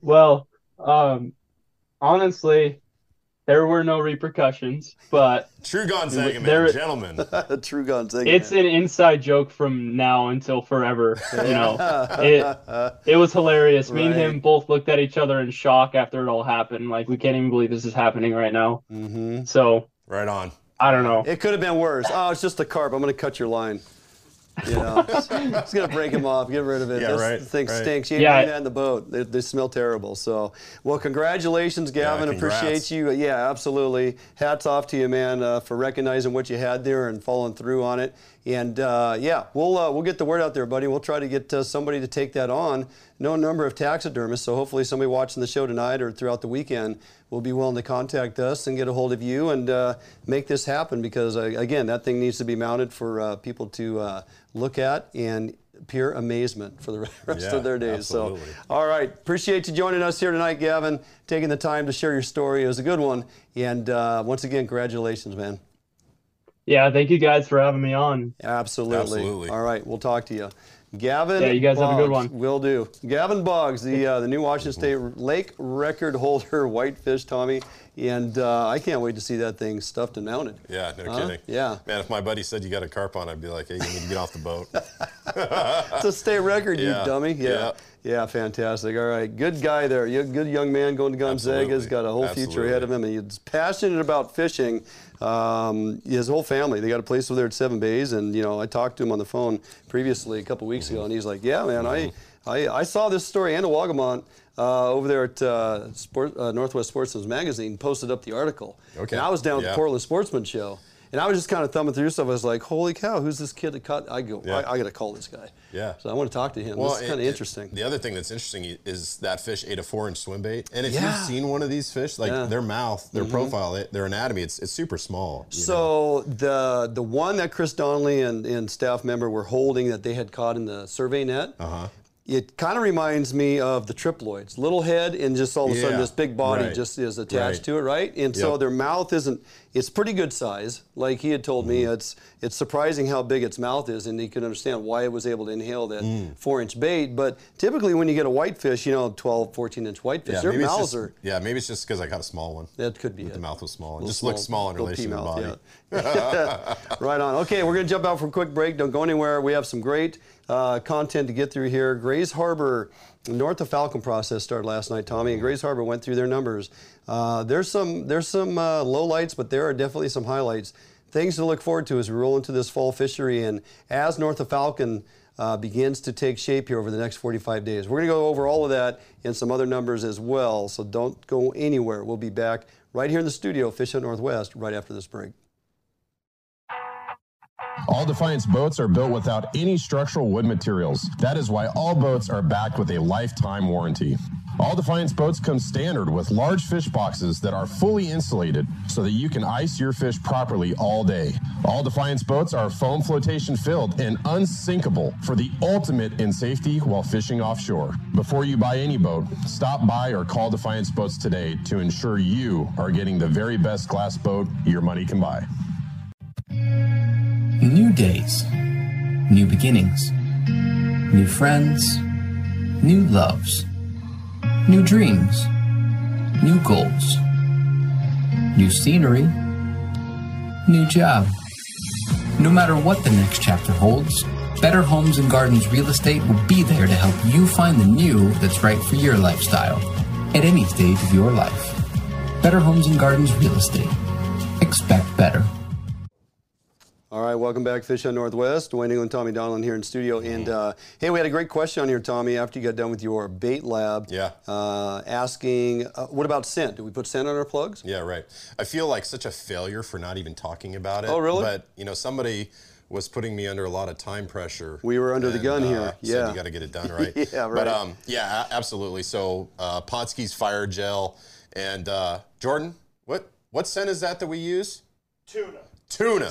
Well, honestly, there were no repercussions, but true Gonzaga man, gentlemen. True Gonzaga. It's an inside joke from now until forever. You know, it was hilarious. Me and him both looked at each other in shock after it all happened. Like, we can't even Bleav this is happening right now. So right on. I don't know. It could have been worse. Oh, it's just a carp. I'm going to cut your line. You know, just gonna break them off, get rid of it. Yeah, this thing stinks. You ain't getting that in the boat. They smell terrible. So, well, congratulations, Gavin. Yeah, appreciate you. Yeah, absolutely. Hats off to you, man, for recognizing what you had there and following through on it. And yeah, we'll get the word out there, buddy. We'll try to get somebody to take that on. No number of taxidermists, so hopefully somebody watching the show tonight or throughout the weekend will be willing to contact us and get a hold of you and make this happen, because again, that thing needs to be mounted for people to look at and pure amazement for the rest of their days. Absolutely. So, all right, appreciate you joining us here tonight, Gavin, taking the time to share your story. It was a good one, and once again, congratulations, man. Yeah, thank you guys for having me on. Absolutely. Absolutely. All right, we'll talk to you. Gavin Boggs. Yeah, you guys have a good one. Will do. Gavin Boggs, the new Washington State Lake record holder, whitefish, Tommy. And I can't wait to see that thing stuffed and mounted. Yeah, no kidding. Yeah. Man, if my buddy said you got a carp on, I'd be like, hey, you need to get off the boat. It's a state record, you dummy. Yeah, fantastic. All right, good guy there. You're a good young man going to Gonzaga. He's got a whole future ahead of him. And he's passionate about fishing. His whole family, they got a place over there at Seven Bays. And, you know, I talked to him on the phone previously a couple weeks ago, and he's like, yeah, man, I saw this story and a Walgamott. Over there at Northwest Sportsman's Magazine, posted up the article. Okay. And I was down at the Portland Sportsman Show, and I was just kind of thumbing through stuff. I was like, holy cow, who's this kid that caught? I go, I got to call this guy. Yeah. So I want to talk to him. Well, this is kind of interesting. The other thing that's interesting is that fish ate a 4-inch swim bait. And if you've seen one of these fish, like their mouth, their profile, their anatomy, it's super small. So the one that Chris Donlan and staff member were holding that they had caught in the survey net, it kind of reminds me of the triploids. Little head, and just all of a sudden this big body just is attached to it, right? And so their mouth isn't, it's pretty good size. Like he had told me, it's surprising how big its mouth is, and you can understand why it was able to inhale that 4-inch bait. But typically when you get a whitefish, you know, 12, 14-inch whitefish, their mouths are... Yeah, maybe it's just because I got a small one. That could be it. The mouth was small. It just looks small in relation to the body. Yeah. Right on. Okay, we're going to jump out for a quick break. Don't go anywhere. We have some great... content to get through here. Gray's Harbor, north of Falcon process started last night, Tommy, and Gray's Harbor went through their numbers. There's some low lights, but there are definitely some highlights. Things to look forward to as we roll into this fall fishery, and as north of Falcon begins to take shape here over the next 45 days. We're going to go over all of that and some other numbers as well, so don't go anywhere. We'll be back right here in the studio, Fish Hunt Northwest, right after this break. All Defiance boats are built without any structural wood materials. That is why all boats are backed with a lifetime warranty. All Defiance boats come standard with large fish boxes that are fully insulated so that you can ice your fish properly all day. All Defiance boats are foam flotation filled and unsinkable for the ultimate in safety while fishing offshore. Before you buy any boat, stop by or call Defiance boats today to ensure you are getting the very best glass boat your money can buy. New days, new beginnings, new friends, new loves, new dreams, new goals, new scenery, new job. No matter what the next chapter holds, Better Homes and Gardens Real Estate will be there to help you find the new that's right for your lifestyle at any stage of your life. Better Homes and Gardens Real Estate. Expect better. All right, welcome back, Fish Hunt Northwest. Wayne England, Tommy Donlan here in studio. And hey, we had a great question on here, Tommy, after you got done with your bait lab. Yeah. Asking, what about scent? Do we put scent on our plugs? Yeah, right. I feel like such a failure for not even talking about it. Oh, really? But, you know, somebody was putting me under a lot of time pressure. We were under the gun here. Yeah. Said you got to get it done, right? Yeah, right. But, yeah, absolutely. So, Podsky's Fire Gel. And, Jordan, what scent is that we use? Tuna. Tuna,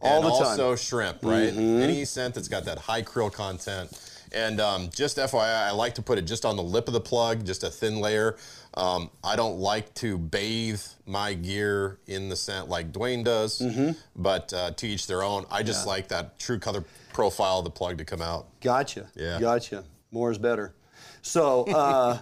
all the time. Also shrimp, right? Any scent that's got that high krill content. And just FYI, I like to put it just on the lip of the plug, just a thin layer. I don't like to bathe my gear in the scent like Dwayne does, but to each their own. I just like that true color profile of the plug to come out. Gotcha. Yeah. Gotcha. More is better. So,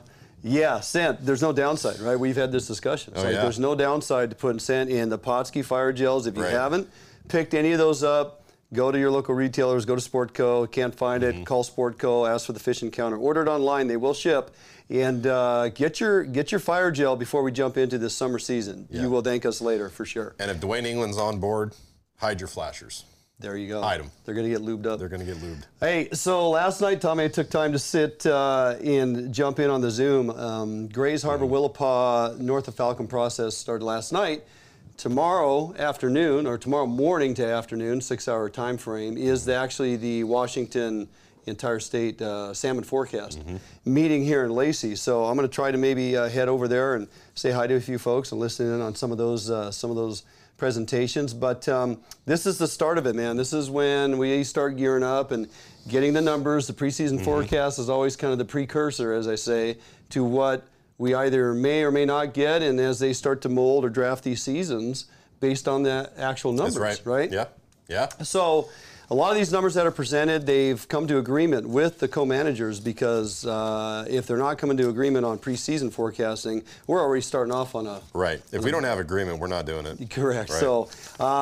yeah, scent, there's no downside, right? We've had this discussion. So there's no downside to putting scent in the Podsky Fire Gels. If you haven't picked any of those up, go to your local retailers, go to Sportco. Can't find it, call Sportco, ask for the Fish Encounter. Order it online, they will ship. And get your fire gel before we jump into this summer season. You will thank us later for sure. And if Dwayne England's on board, hide your flashers. There you go. Item. They're going to get lubed up. They're going to get lubed. Hey, so last night, Tommy, I took time to sit and jump in on the Zoom. Gray's Harbor, Willapa, North of Falcon process started last night. Tomorrow afternoon, or tomorrow morning to afternoon, 6-hour time frame, is actually the Washington entire state salmon forecast meeting here in Lacey. So I'm going to try to maybe head over there and say hi to a few folks and listen in on some of those presentations. But this is the start of it, man. This is when we start gearing up and getting the numbers. The preseason forecast is always kind of the precursor, as I say, to what we either may or may not get, and as they start to mold or draft these seasons based on the actual numbers. That's right. Yeah. Yeah. So a lot of these numbers that are presented, they've come to agreement with the co-managers, because if they're not coming to agreement on preseason forecasting, we're already starting off on a... Right. If we don't have agreement, we're not doing it. Correct. Right. So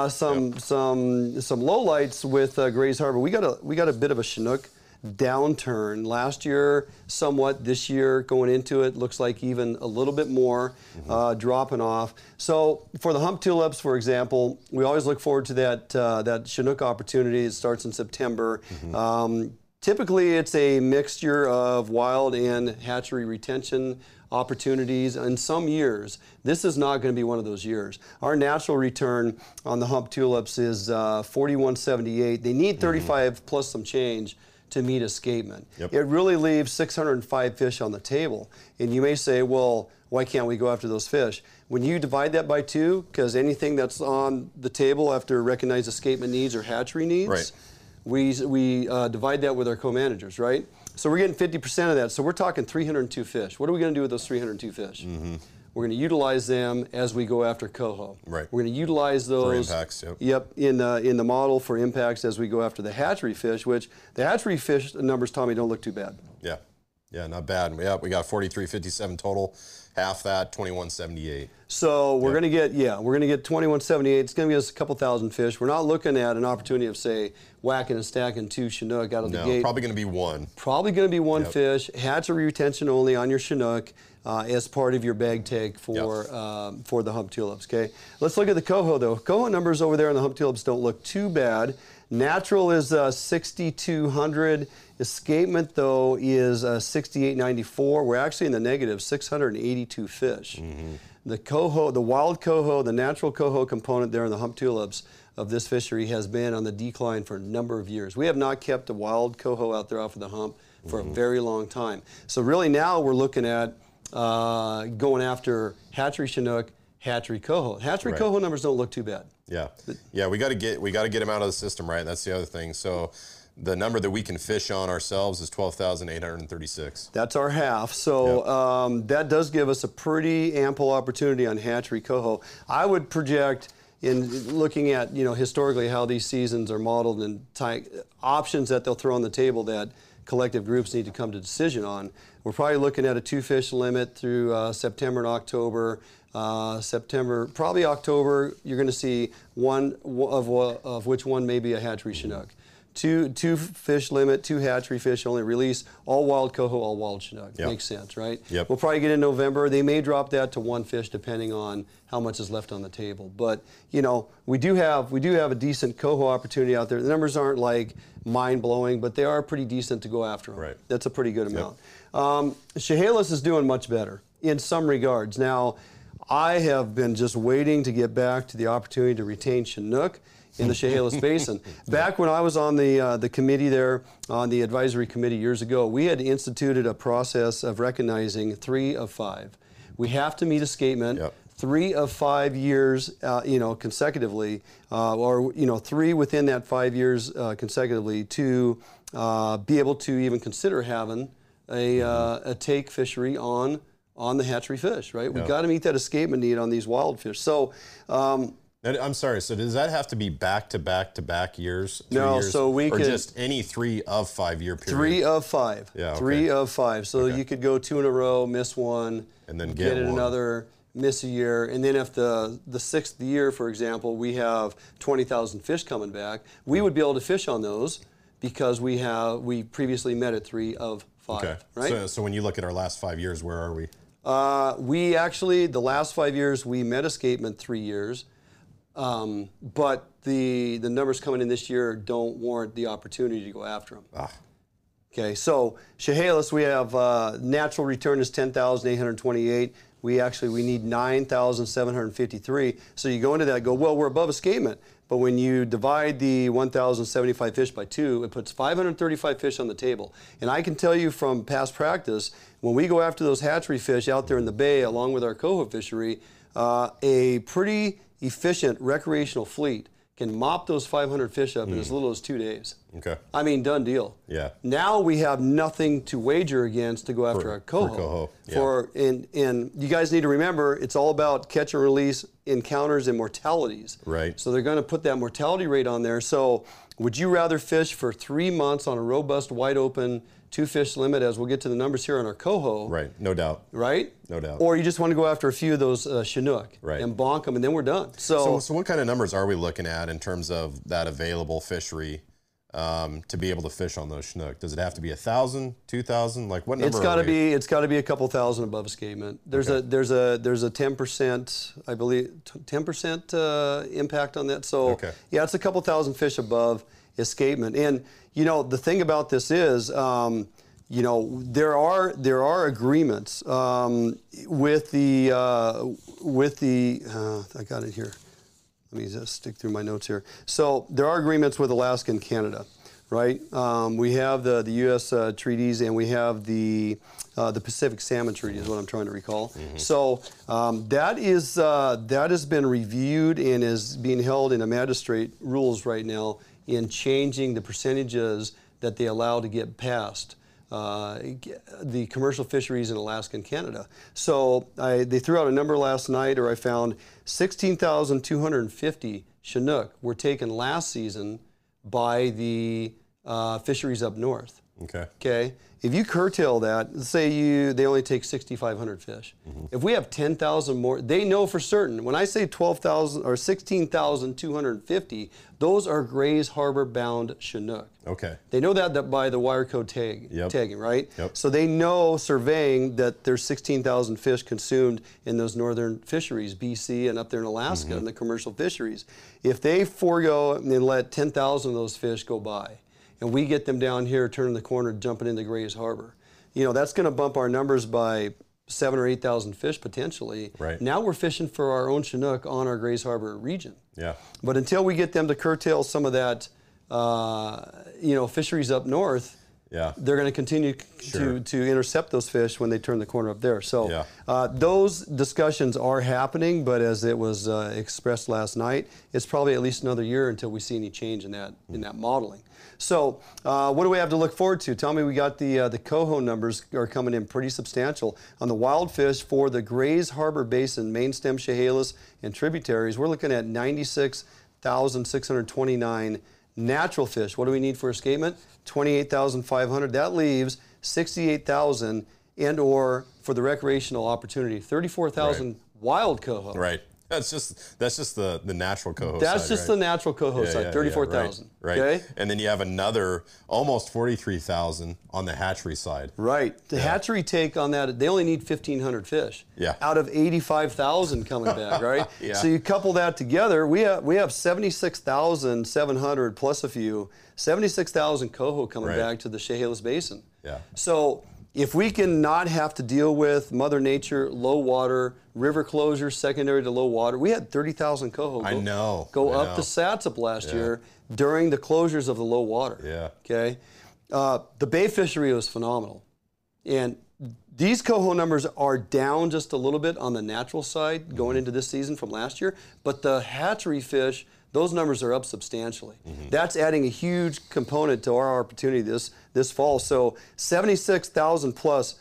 some lowlights with Gray's Harbor. We got a bit of a Chinook downturn last year, somewhat this year going into it. Looks like even a little bit more dropping off. So for the Humpulips, for example, we always look forward to that that Chinook opportunity. It starts in September. Typically, it's a mixture of wild and hatchery retention opportunities. In some years, this is not going to be one of those years. Our natural return on the Humpulips is 41.78. They need 35 plus some change to meet escapement. It really leaves 605 fish on the table. And you may say, well, why can't we go after those fish? When you divide that by 2, because anything that's on the table after recognized escapement needs or hatchery needs, we divide that with our co-managers, right? So we're getting 50% of that. So we're talking 302 fish. What are we gonna do with those 302 fish? We're going to utilize them as we go after coho. We're going to utilize those for impacts, in the model for impacts as we go after the hatchery fish, which the hatchery fish numbers, Tommy, don't look too bad. Yeah, not bad. Yeah, we got 43.57 total, half that, 21.78. So we're going to get, we're going to get 21.78. It's going to give us a couple thousand fish. We're not looking at an opportunity of, say, whacking and stacking 2 Chinook out of the gate. Probably going to be one. Probably going to be one fish, hatchery retention only on your Chinook, as part of your bag take for the Humpulips, okay? Let's look at the coho, though. Coho numbers over there on the Humpulips don't look too bad. Natural is 6,200. Escapement, though, is 6,894. We're actually in the negative, 682 fish. The coho, the wild coho, the natural coho component there in the Humpulips of this fishery has been on the decline for a number of years. We have not kept a wild coho out there off of the hump for a very long time. So really now we're looking at going after hatchery Chinook, hatchery coho. Hatchery coho numbers don't look too bad. Yeah, we got to get them out of the system, right? That's the other thing. So the number that we can fish on ourselves is 12,836. That's our half. So that does give us a pretty ample opportunity on hatchery coho. I would project, in looking at historically how these seasons are modeled and options that they'll throw on the table that collective groups need to come to decision on. We're probably looking at a 2-fish limit through September and October. September, probably October, you're going to see one of which one may be a hatchery Chinook. Two-fish limit, 2 hatchery fish only release, all wild coho, all wild Chinook. Makes sense, right? We'll probably get in November. They may drop that to 1 fish depending on how much is left on the table. But, you know, we do have a decent coho opportunity out there. The numbers aren't like mind-blowing, but they are pretty decent to go after them. That's a pretty good amount. Chehalis is doing much better in some regards. Now, I have been just waiting to get back to the opportunity to retain Chinook in the Chehalis Basin. Back when I was on the committee there, on the advisory committee years ago, we had instituted a process of recognizing 3 of 5. We have to meet escapement 3 of 5 years, consecutively, or 3 within that 5 years consecutively to be able to even consider having a take fishery on the hatchery fish, right? We've got to meet that escapement need on these wild fish. So. I'm sorry, so does that have to be back-to-back-to-back years? No, years, so we could... Or just any 3 of 5 year period? 3 of 5. Yeah, okay. 3 of 5. So you could go 2 in a row, miss 1, and then get in another, miss a year. And then if the 6th year, for example, we have 20,000 fish coming back, we would be able to fish on those because we previously met at 3 of 5, right? So when you look at our last 5 years, where are we? The last 5 years, we met escapement 3 years. But the numbers coming in this year don't warrant the opportunity to go after them. Ah. Okay, so Chehalis, we have natural return is 10,828. We need 9,753. So you go into that and go, well, we're above escapement. But when you divide the 1,075 fish by 2, it puts 535 fish on the table. And I can tell you from past practice, when we go after those hatchery fish out there in the bay along with our coho fishery, a pretty efficient recreational fleet can mop those 500 fish up in as little as 2 days. Okay. I mean, done deal. Yeah. Now we have nothing to wager against to go after a coho. For coho. Yeah. And you guys need to remember, it's all about catch and release, encounters, and mortalities. Right. So they're going to put that mortality rate on there. So would you rather fish for 3 months on a robust, wide open, 2-fish limit, as we'll get to the numbers here on our coho? Right, no doubt. Right? No doubt. Or you just want to go after a few of those Chinook and bonk them, and then we're done. So what kind of numbers are we looking at in terms of that available fishery to be able to fish on those Chinook? Does it have to be 1,000, 2,000? Like what number? It's got to be a couple thousand above escapement. There's a 10%, I believe, 10% impact on that. So yeah, it's a couple thousand fish above escapement. And you know, the thing about this is, you know, there are agreements with the I got it here. Let me just stick through my notes here. So there are agreements with Alaska and Canada, right? We have the U.S. treaties, and we have the Pacific Salmon Treaty is what I'm trying to recall. So that has been reviewed and is being held in a magistrate rules right now in changing the percentages that they allow to get past the commercial fisheries in Alaska and Canada. So they threw out a number last night, or I found 16,250 Chinook were taken last season by the fisheries up north. Okay. Okay. If you curtail that, let's say they only take 6,500 fish. If we have 10,000 more, they know for certain. When I say 12,000 or 16,250, those are Gray's Harbor bound Chinook. Okay. They know that by the wire code tagging, right? Yep. So they know surveying that there's 16,000 fish consumed in those northern fisheries, BC and up there in Alaska, in the commercial fisheries. If they forego and let 10,000 of those fish go by, and we get them down here, turning the corner, jumping into Gray's Harbor, you know, that's going to bump our numbers by 7,000 or 8,000 fish potentially. Right. Now we're fishing for our own Chinook on our Gray's Harbor region. Yeah. But until we get them to curtail some of that, you know, fisheries up north, they're going to continue to intercept those fish when they turn the corner up there. So those discussions are happening, but as it was expressed last night, it's probably at least another year until we see any change in that modeling. So what do we have to look forward to? Tell me, we got the coho numbers are coming in pretty substantial. On the wild fish for the Gray's Harbor Basin, main stem Chehalis and tributaries, we're looking at 96,629 natural fish. What do we need for escapement? 28,500. That leaves 68,000 and or for the recreational opportunity, 34,000 wild coho. Right. That's just the natural coho side. That's just the natural coho side, 34,000. Right. Okay? And then you have another almost 43,000 on the hatchery side. Right. The hatchery take on that, they only need 1,500 fish. Yeah. Out of 85,000 coming back, right? So you couple that together, we have 76,700 plus a few, 76,000 coho coming back to the Chehalis Basin. Yeah. So if we can not have to deal with Mother Nature, low water, river closure, secondary to low water. We had 30,000 coho go up to Satsip last year during the closures of the low water. Yeah. Okay. The bay fishery was phenomenal. And these coho numbers are down just a little bit on the natural side going into this season from last year. But the hatchery fish, those numbers are up substantially. That's adding a huge component to our opportunity this fall. So 76,000 plus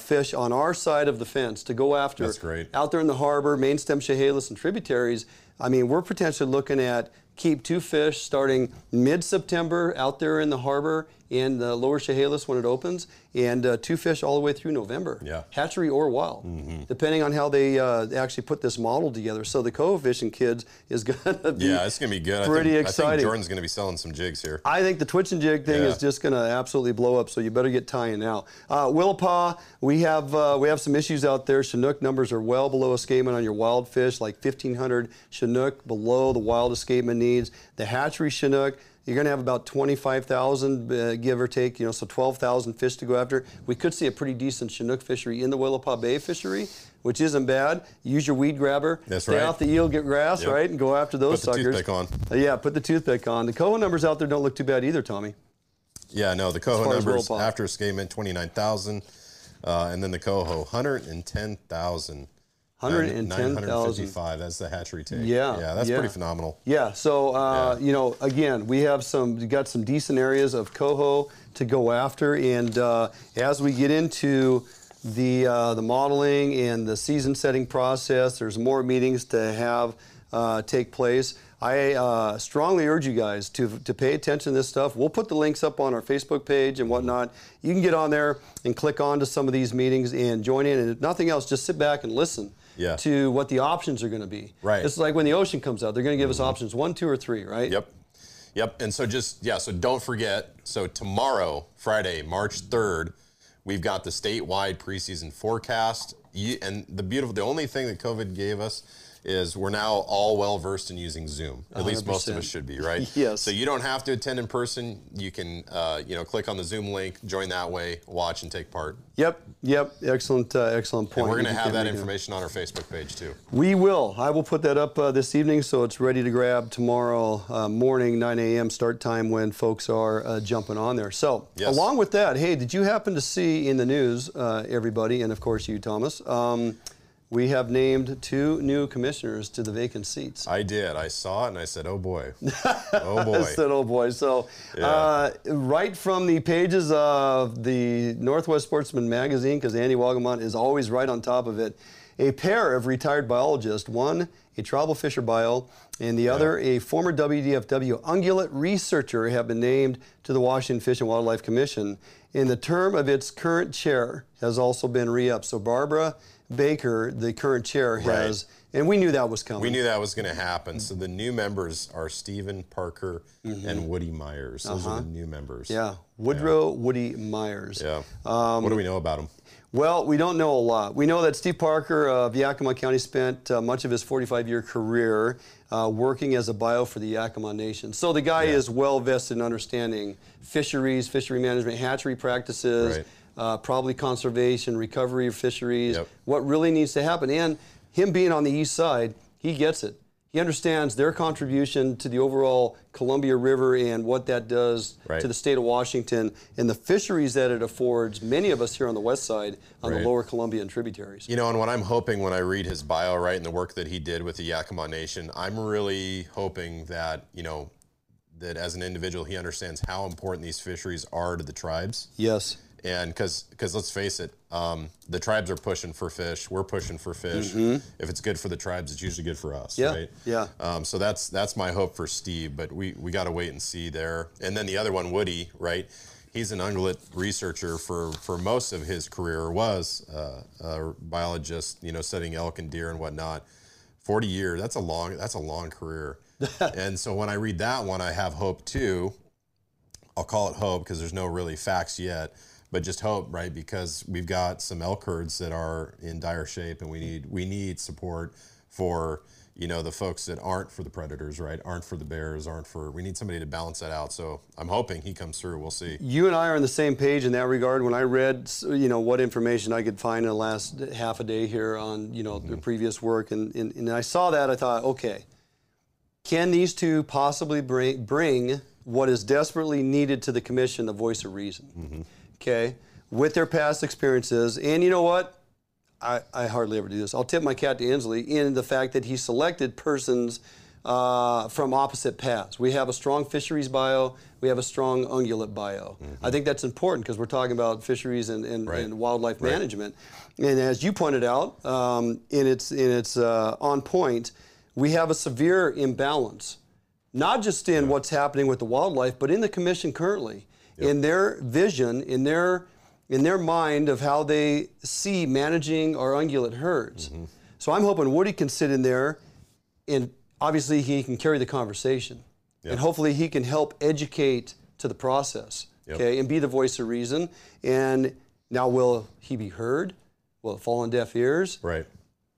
fish on our side of the fence to go after. That's great. Out there in the harbor, main stem Chehalis and tributaries. I mean, we're potentially looking at keep 2 fish starting mid-September out there in the harbor in the lower Chehalis when it opens, and two fish all the way through November, yeah. Hatchery or wild, mm-hmm. depending on how they actually put this model together. So the co-fishing kids is going to be it's going to be good. Pretty exciting. I think Jordan's going to be selling some jigs here. I think the twitch and jig thing is just going to absolutely blow up, so you better get tying now. Willapa, we have some issues out there. Chinook numbers are well below escapement on your wild fish, like 1,500 Chinook below the wild escapement needs. The hatchery Chinook, you're going to have about 25,000, give or take, you know, so 12,000 fish to go after. We could see a pretty decent Chinook fishery in the Willapa Bay fishery, which isn't bad. Use your weed grabber. That's right. Stay off the eel, get grass, yep. right, and go after those suckers. Put the toothpick on. Yeah, put the toothpick on. The coho numbers out there don't look too bad either, Tommy. Yeah, no, the coho numbers after escapement, 29,000, and then the coho, 110,000. 110,955, that's the hatchery take. Yeah. Yeah, that's pretty phenomenal. Yeah, so, you know, again, we got some decent areas of coho to go after, and as we get into the modeling and the season setting process, there's more meetings to have take place. I strongly urge you guys to pay attention to this stuff. We'll put the links up on our Facebook page and whatnot. You can get on there and click on to some of these meetings and join in, and if nothing else, just sit back and listen. Yeah. To what the options are going to be. Right. It's like when the ocean comes out, they're going to give us options 1, 2, or 3, right? Yep. Yep. And so just, yeah, so don't forget. So tomorrow, Friday, March 3rd, we've got the statewide preseason forecast. And the only thing that COVID gave us is we're now all well-versed in using Zoom. At 100%. Least most of us should be, right? Yes. So you don't have to attend in person. You can, you know, click on the Zoom link, join that way, watch and take part. Yep, yep, excellent, excellent point. And we're going to have that information on our Facebook page too. We will. I will put that up this evening, so it's ready to grab tomorrow morning, 9 a.m. start time when folks are jumping on there. So along with that, hey, did you happen to see in the news, everybody, and of course you, Thomas, we have named 2 new commissioners to the vacant seats. I did. I saw it and I said, oh boy. Oh boy. I said, oh boy. So right from the pages of the Northwest Sportsman magazine, because Andy Walgamott is always right on top of it, a pair of retired biologists, one a tribal fisher bio and the other a former WDFW ungulate researcher, have been named to the Washington Fish and Wildlife Commission, and the term of its current chair has also been re-upped. So Barbara Baker, the current chair, has, and we knew that was coming. We knew that was going to happen. So the new members are Steven Parker and Woody Myers. Those are the new members. Yeah, Woodrow Woody Myers. Yeah. What do we know about him? Well, we don't know a lot. We know that Steve Parker of Yakima County spent much of his 45-year career working as a bio for the Yakima Nation. So the guy is well vested in understanding fisheries, fishery management, hatchery practices, probably conservation, recovery of fisheries, what really needs to happen. And him being on the east side, he gets it. He understands their contribution to the overall Columbia River and what that does to the state of Washington and the fisheries that it affords many of us here on the west side on the lower Columbia and tributaries. You know, and what I'm hoping when I read his bio, and the work that he did with the Yakima Nation, I'm really hoping that, you know, that as an individual, he understands how important these fisheries are to the tribes. Yes. And because let's face it, the tribes are pushing for fish. We're pushing for fish. If it's good for the tribes, it's usually good for us, right? Yeah. So that's my hope for Steve, but we got to wait and see there. And then the other one, Woody, he's an ungulate researcher for most of his career, or was a biologist, you know, studying elk and deer and whatnot. 40 years, that's a long career. And so when I read that one, I have hope too. I'll call it hope because there's no really facts yet. But just hope, right? Because we've got some elk herds that are in dire shape, and we need support for, you know, the folks that aren't for the predators, right? Aren't for the bears, we need somebody to balance that out. So I'm hoping he comes through. We'll see. You and I are on the same page in that regard. When I read, you know, what information I could find in the last half a day here on, you know, their previous work, and I saw that, I thought, okay, can these two possibly bring what is desperately needed to the commission, a voice of reason? Okay, with their past experiences. And you know what? I hardly ever do this. I'll tip my cap to Inslee in the fact that he selected persons from opposite paths. We have a strong fisheries bio. We have a strong ungulate bio. I think that's important because we're talking about fisheries and wildlife management. And as you pointed out, and it's on point, we have a severe imbalance, not just in what's happening with the wildlife, but in the commission currently. Yep. In their vision, in their mind of how they see managing our ungulate herds. Mm-hmm. So I'm hoping Woody can sit in there, and obviously he can carry the conversation. Yep. And hopefully he can help educate to the process, yep. Okay, and be the voice of reason. And now will he be heard? Will it fall on deaf ears? Right.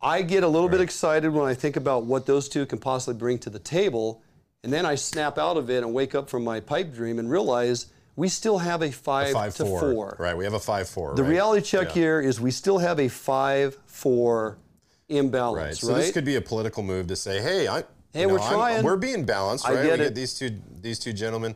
I get a little bit excited when I think about what those two can possibly bring to the table, and then I snap out of it and wake up from my pipe dream and realize we still have a 5-4. Right, we have a 5-4. The reality check here is we still have a 5-4 imbalance, right? So this could be a political move to say, hey, we're being balanced, right? We get these two gentlemen,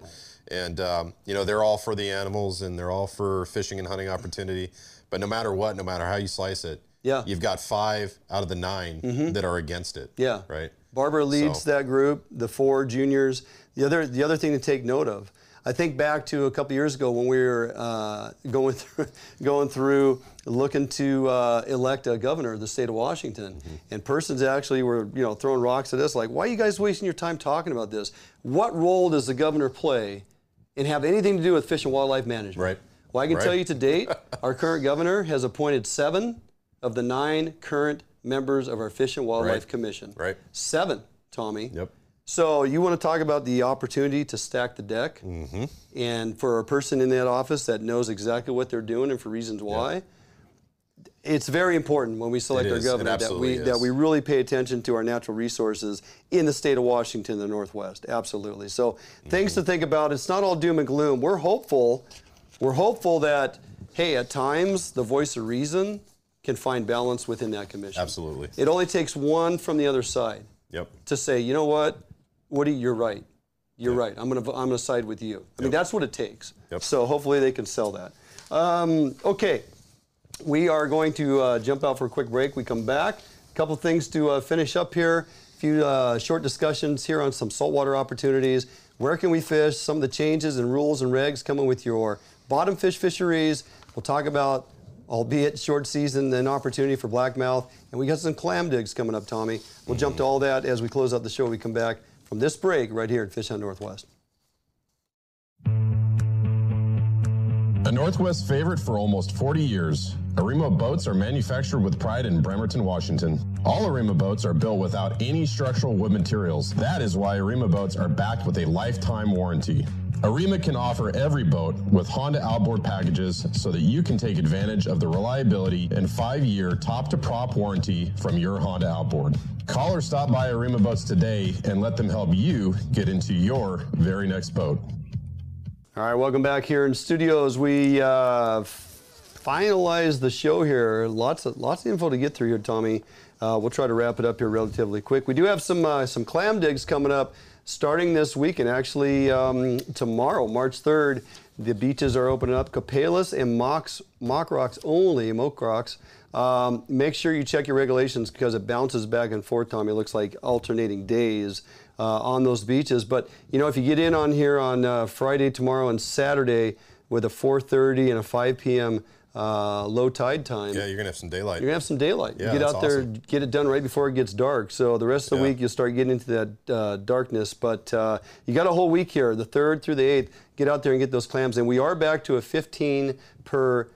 and you know, they're all for the animals and they're all for fishing and hunting opportunity, but no matter what, no matter how you slice it, yeah, you've got 5 out of the 9 mm-hmm. that are against it. Yeah, right. Barbara leads that group, the 4 juniors. The other thing to take note of, I think back to a couple years ago when we were going through looking to elect a governor of the state of Washington, mm-hmm. and persons actually were throwing rocks at us like, why are you guys wasting your time talking about this? What role does the governor play, and have anything to do with fish and wildlife management? Right. Well, I can tell you to date, our current governor has appointed 7 of the 9 current members of our Fish and Wildlife Commission. Right. 7, Tommy. Yep. So you want to talk about the opportunity to stack the deck, mm-hmm. and for a person in that office that knows exactly what they're doing and for reasons why, it's very important when we select our governor that we really pay attention to our natural resources in the state of Washington, the Northwest. Absolutely. So things to think about. It's not all doom and gloom. We're hopeful. We're hopeful that, hey, at times the voice of reason can find balance within that commission. Absolutely. It only takes one from the other side to say, you know what, Woody, you're right. You're right. I'm gonna side with you. I mean, that's what it takes. Yep. So hopefully they can sell that. Okay, we are going to jump out for a quick break. We come back. A couple things to finish up here. A few short discussions here on some saltwater opportunities. Where can we fish? Some of the changes and rules and regs coming with your bottom fish fisheries. We'll talk about, albeit short season, an opportunity for blackmouth. And we got some clam digs coming up, Tommy. We'll jump to all that as we close out the show. We come back from this break right here at Fish Hunt Northwest. A Northwest favorite for almost 40 years, Arima boats are manufactured with pride in Bremerton, Washington. All Arima boats are built without any structural wood materials. That is why Arima boats are backed with a lifetime warranty. Arima can offer every boat with Honda outboard packages so that you can take advantage of the reliability and 5-year top-to-prop warranty from your Honda outboard. Call or stop by Arima Boats today and let them help you get into your very next boat. All right, welcome back here in studios. We finalized the show here. Lots of info to get through here, Tommy. We'll try to wrap it up here relatively quick. We do have some clam digs coming up starting this week, and actually tomorrow, March 3rd, the beaches are opening up. Chehalis and Mock Rocks only. Make sure you check your regulations because it bounces back and forth, Tommy. It looks like alternating days on those beaches. But, you know, if you get in on here on Friday, tomorrow, and Saturday with a 4:30 and a 5 p.m. Low tide time. Yeah, you're gonna have some daylight. You're gonna have some daylight. Yeah, you get out there, get it done right before it gets dark. So the rest of the week you'll start getting into that darkness. But you got a whole week here, the 3rd through the 8th. Get out there and get those clams. And we are back to a 15 per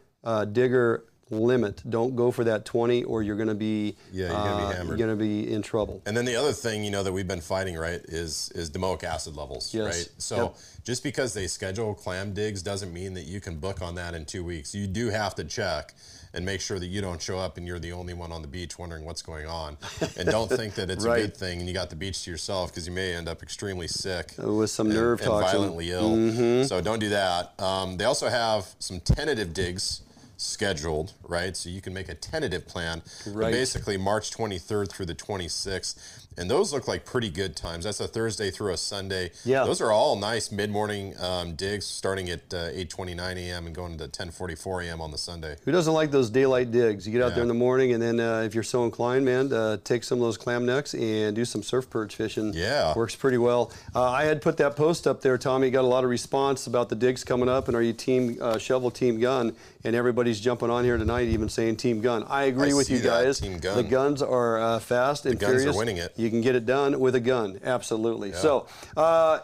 digger limit. Don't go for that 20, or you're gonna be you're gonna be hammered. You're gonna be in trouble. And then the other thing that we've been fighting is demoic acid levels. Yes. Right. So. Yep. Just because they schedule clam digs doesn't mean that you can book on that in 2 weeks. You do have to check and make sure that you don't show up and you're the only one on the beach wondering what's going on. And don't think that it's a good thing and you got the beach to yourself, because you may end up extremely sick. With some nerve toxin. And violently ill. Mm-hmm. So don't do that. They also have some tentative digs scheduled, right? So you can make a tentative plan. Right. Basically March 23rd through the 26th. And those look like pretty good times. That's a Thursday through a Sunday. Yeah. Those are all nice mid-morning digs starting at 8:29 a.m. and going to 10:44 a.m. on the Sunday. Who doesn't like those daylight digs? You get out there in the morning, and then if you're so inclined, man, take some of those clam necks and do some surf perch fishing. Yeah. Works pretty well. I had put that post up there, Tommy. Got a lot of response about the digs coming up, and are you team shovel, team gun? And everybody everybody's jumping on here tonight, even saying Team Gun. I agree with you guys. Team Gun. The guns are fast and furious. The guns are winning it. You can get it done with a gun, absolutely. Yeah. So,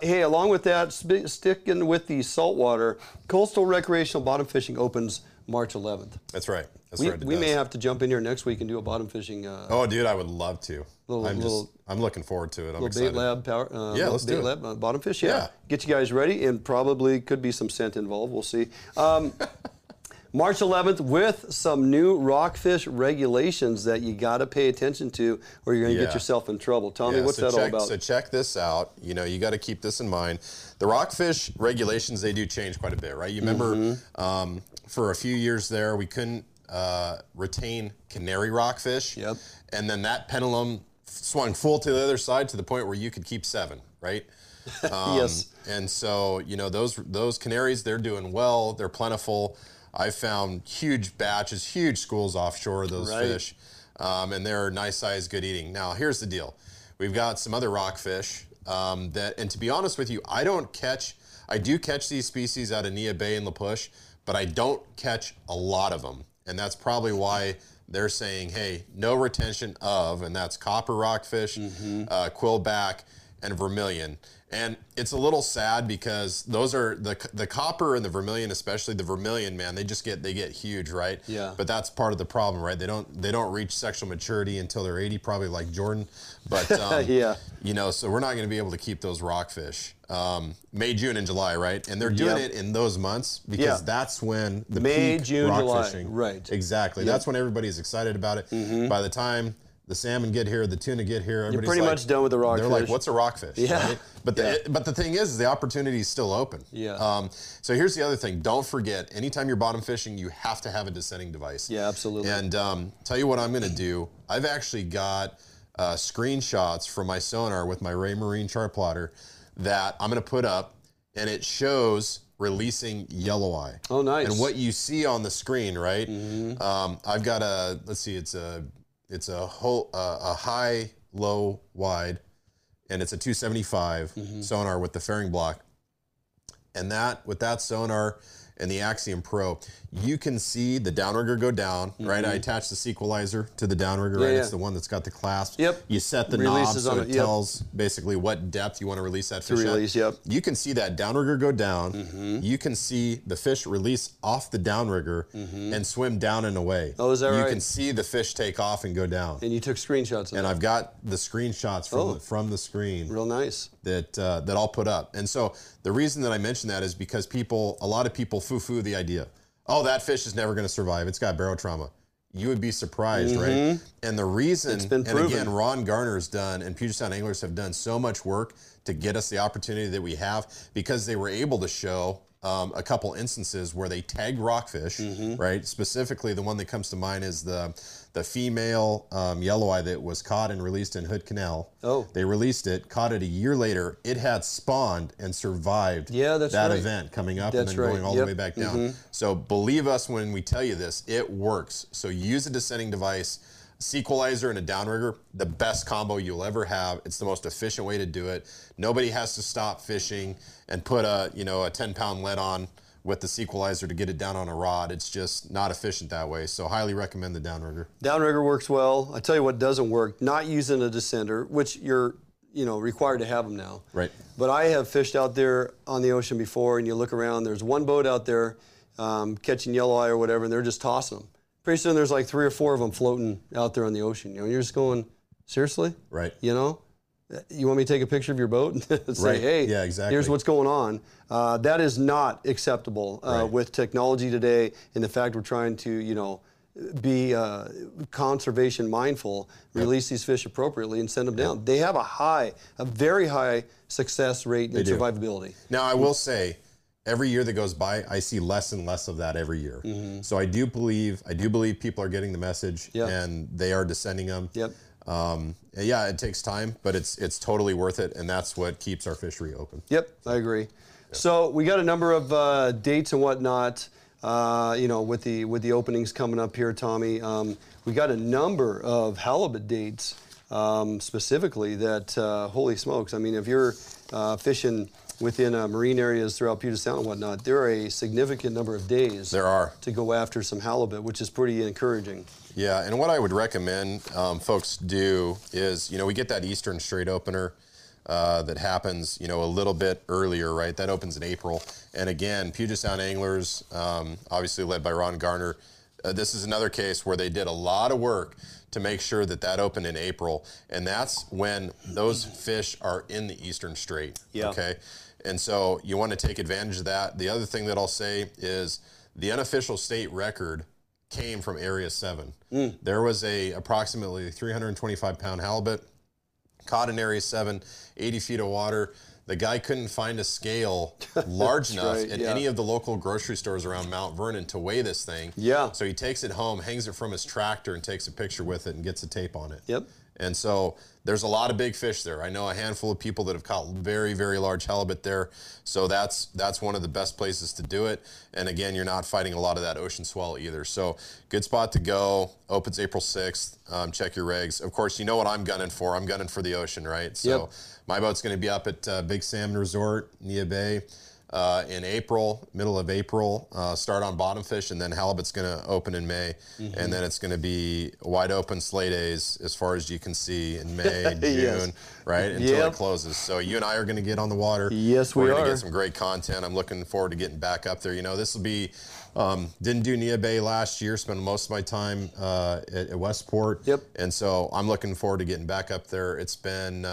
hey, along with that, sticking with the saltwater, coastal recreational bottom fishing opens March 11th. That's right. That's we may have to jump in here next week and do a bottom fishing. Oh, dude, I would love to. I'm looking forward to it. I'm excited. Bait lab, bottom fish. Yeah. Get you guys ready, and probably could be some scent involved. We'll see. March 11th with some new rockfish regulations that you got to pay attention to, or you're going to get yourself in trouble. Tommy, what's that all about? So check this out. You know, you got to keep this in mind. The rockfish regulations, they do change quite a bit, right? You remember for a few years there, we couldn't retain canary rockfish. Yep. And then that pendulum swung full to the other side to the point where you could keep seven, right? Yes. And so, you know, those canaries, they're doing well. They're plentiful. I found huge batches, huge schools offshore of those fish, and they're nice size, good eating. Now, here's the deal. We've got some other rockfish that, and to be honest with you, I do catch these species out of Nia Bay and La Push, but I don't catch a lot of them. And that's probably why they're saying, hey, no retention of, and that's copper rockfish, quillback, and vermilion. And it's a little sad because those are the copper and the vermilion, especially the vermilion, man, they get huge, right? Yeah. But that's part of the problem, right? They don't reach sexual maturity until they're 80, probably like Jordan. But you know, so we're not going to be able to keep those rockfish. May, June, and July, right? And they're doing it in those months because that's when the peak rock fishing. Right. Exactly. Yep. That's when everybody's excited about it. By the time the salmon get here, the tuna get here, everybody's pretty much done with the rockfish. They're like, what's a rockfish? Yeah. Right? But the thing is the opportunity is still open. Yeah. So here's the other thing. Don't forget, anytime you're bottom fishing, you have to have a descending device. Yeah, absolutely. And tell you what I'm going to do. I've actually got screenshots from my sonar with my Ray Marine chart plotter that I'm going to put up, and it shows releasing yellow eye. Oh, nice. And what you see on the screen, right? I've got a, let's see, it's a whole a high, low, wide, and it's a 275 sonar with the fairing block. And that with that sonar and the Axiom Pro, you can see the downrigger go down, right? I attach the sequalizer to the downrigger, right? It's the one that's got the clasp. You set the knob so it tells basically what depth you want to release that fish at. You can see that downrigger go down. You can see the fish release off the downrigger and swim down and away. Oh, is that right? You can see the fish take off and go down. And you took screenshots of that. And I've got the screenshots from the screen. Real nice. That I'll put up. And so the reason that I mention that is because a lot of people foo-foo the idea. Oh, that fish is never going to survive. It's got barotrauma. You would be surprised, right? And the reason, again, Ron Garner's done, and Puget Sound anglers have done so much work to get us the opportunity that we have, because they were able to show a couple instances where they tagged rockfish, right? Specifically, the one that comes to mind is the female yellow eye that was caught and released in Hood Canal. Oh. They released it, caught it a year later. It had spawned and survived event coming up and then going all the way back down. So Bleav us when we tell you this, it works. So use a descending device, sequalizer and a downrigger, the best combo you'll ever have. It's the most efficient way to do it. Nobody has to stop fishing and put a 10-pound lead on with the sequalizer to get it down on a rod. It's just not efficient that way. So highly recommend the downrigger. Downrigger works well. I tell you what doesn't work, not using a descender, which you're required to have them now. Right. But I have fished out there on the ocean before, and you look around, there's one boat out there catching yellow eye or whatever, and they're just tossing them. Pretty soon there's like 3 or 4 of them floating out there on the ocean. You know, you're just going, seriously? Right. You know, you want me to take a picture of your boat and say, hey, here's what's going on. That is not acceptable with technology today, and the fact we're trying to, be conservation mindful, release these fish appropriately and send them down. They have a very high success rate and survivability. Now, I will say, every year that goes by, I see less and less of that every year. So I do Bleav people are getting the message and they are descending them. Yeah, it takes time, but it's totally worth it, and that's what keeps our fishery open. I agree. So we got a number of dates and whatnot, with the openings coming up here, Tommy. We got a number of halibut dates specifically that, holy smokes, I mean, if you're fishing within marine areas throughout Puget Sound and whatnot, there are a significant number of days to go after some halibut, which is pretty encouraging. Yeah, and what I would recommend folks do is, you know, we get that Eastern Strait opener that happens, you know, a little bit earlier, right? That opens in April. And again, Puget Sound anglers, obviously led by Ron Garner, this is another case where they did a lot of work to make sure that that opened in April. And that's when those fish are in the Eastern Strait, okay? And so you want to take advantage of that. The other thing that I'll say is the unofficial state record came from Area 7. There was a approximately 325-pound halibut caught in Area 7, 80 feet of water. The guy couldn't find a scale large enough at any of the local grocery stores around Mount Vernon to weigh this thing. So he takes it home, hangs it from his tractor, and takes a picture with it and gets a tape on it. And so there's a lot of big fish there. I know a handful of people that have caught very, very large halibut there. So that's one of the best places to do it. And again, you're not fighting a lot of that ocean swell either. So good spot to go. Opens April 6th. Check your regs. Of course, you know what I'm gunning for. I'm gunning for the ocean, right? So my boat's going to be up at Big Salmon Resort, Nia Bay, in April, middle of April. Start on bottom fish, and then halibut's going to open in May. And then it's going to be wide open sleigh days as far as you can see in May, June, right, until it closes. So you and I are going to get on the water. We're going to get some great content. I'm looking forward to getting back up there. You know, this will be, didn't do Nia Bay last year, spent most of my time at Westport. And so I'm looking forward to getting back up there. It's been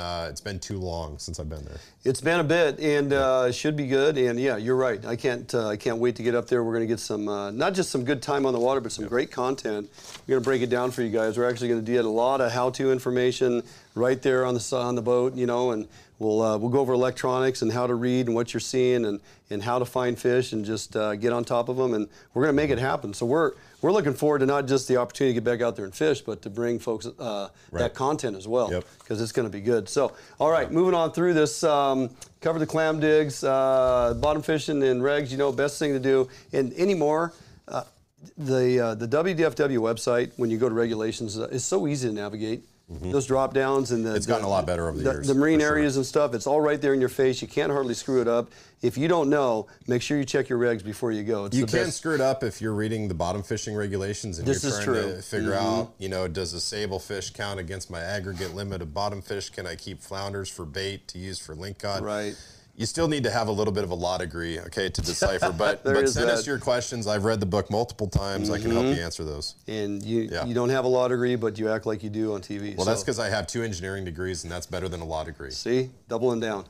too long since I've been there. It's been a bit, and should be good. And yeah, you're right. I can't wait to get up there. We're going to get some, not just some good time on the water, but some great content. We're going to break it down for you guys. We're actually going to get a lot of how-to information right there on the boat, you know, and we'll go over electronics and how to read and what you're seeing and how to find fish and just get on top of them, and we're going to make it happen. So we're looking forward to not just the opportunity to get back out there and fish, but to bring folks that content as well, because it's going to be good. So, all right, moving on through this, cover the clam digs, bottom fishing and regs, you know, best thing to do. And anymore, the WDFW website, when you go to regulations, is so easy to navigate. Those drop downs and it's gotten a lot better over the years. The marine areas and stuff, it's all right there in your face. You can't hardly screw it up. If you don't know, make sure you check your regs before you go. It's you can screw it up if you're reading the bottom fishing regulations and this you're trying to figure out, you know, does a sable fish count against my aggregate limit of bottom fish? Can I keep flounders for bait to use for link cod? You still need to have a little bit of a law degree, okay, to decipher. But, but send us your questions. I've read the book multiple times. I can help you answer those. And you don't have a law degree, but you act like you do on TV. Well, that's because I have 2 engineering degrees, and that's better than a law degree. See? Doubling down.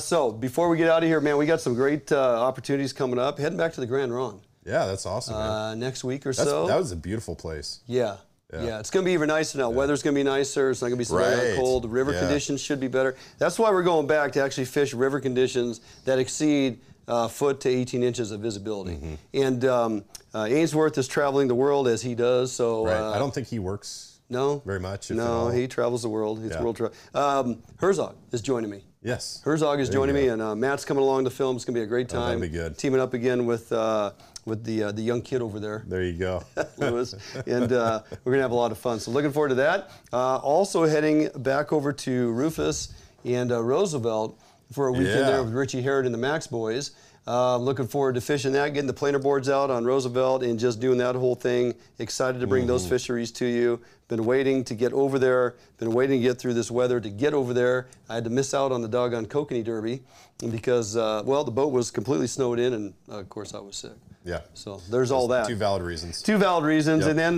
So before we get out of here, man, we got some great opportunities coming up. Heading back to the Grand Ron. Yeah, that's awesome, man. Next week or so. That was a beautiful place. Yeah, it's going to be even nicer now. Weather's going to be nicer. It's not going to be so cold. The river conditions should be better. That's why we're going back to actually fish river conditions that exceed a foot to 18 inches of visibility. And Ainsworth is traveling the world as he does. So I don't think he works very much. No, he travels the world. He's world travel. Herzog is joining me. Herzog is joining me, and Matt's coming along to film. It's going to be a great time. That'll be good. Teaming up again with the young kid over there. There you go. Lewis. And we're going to have a lot of fun. So looking forward to that. Also heading back over to Rufus and Roosevelt for a weekend there with Richie Herod and the Max Boys. Looking forward to fishing that, getting the planer boards out on Roosevelt and just doing that whole thing. Excited to bring those fisheries to you. Been waiting to get over there. Been waiting to get through this weather to get over there. I had to miss out on the doggone Kokanee Derby because, well, the boat was completely snowed in and, of course, I was sick. So there's all that. 2 valid reasons. 2 valid reasons. And then,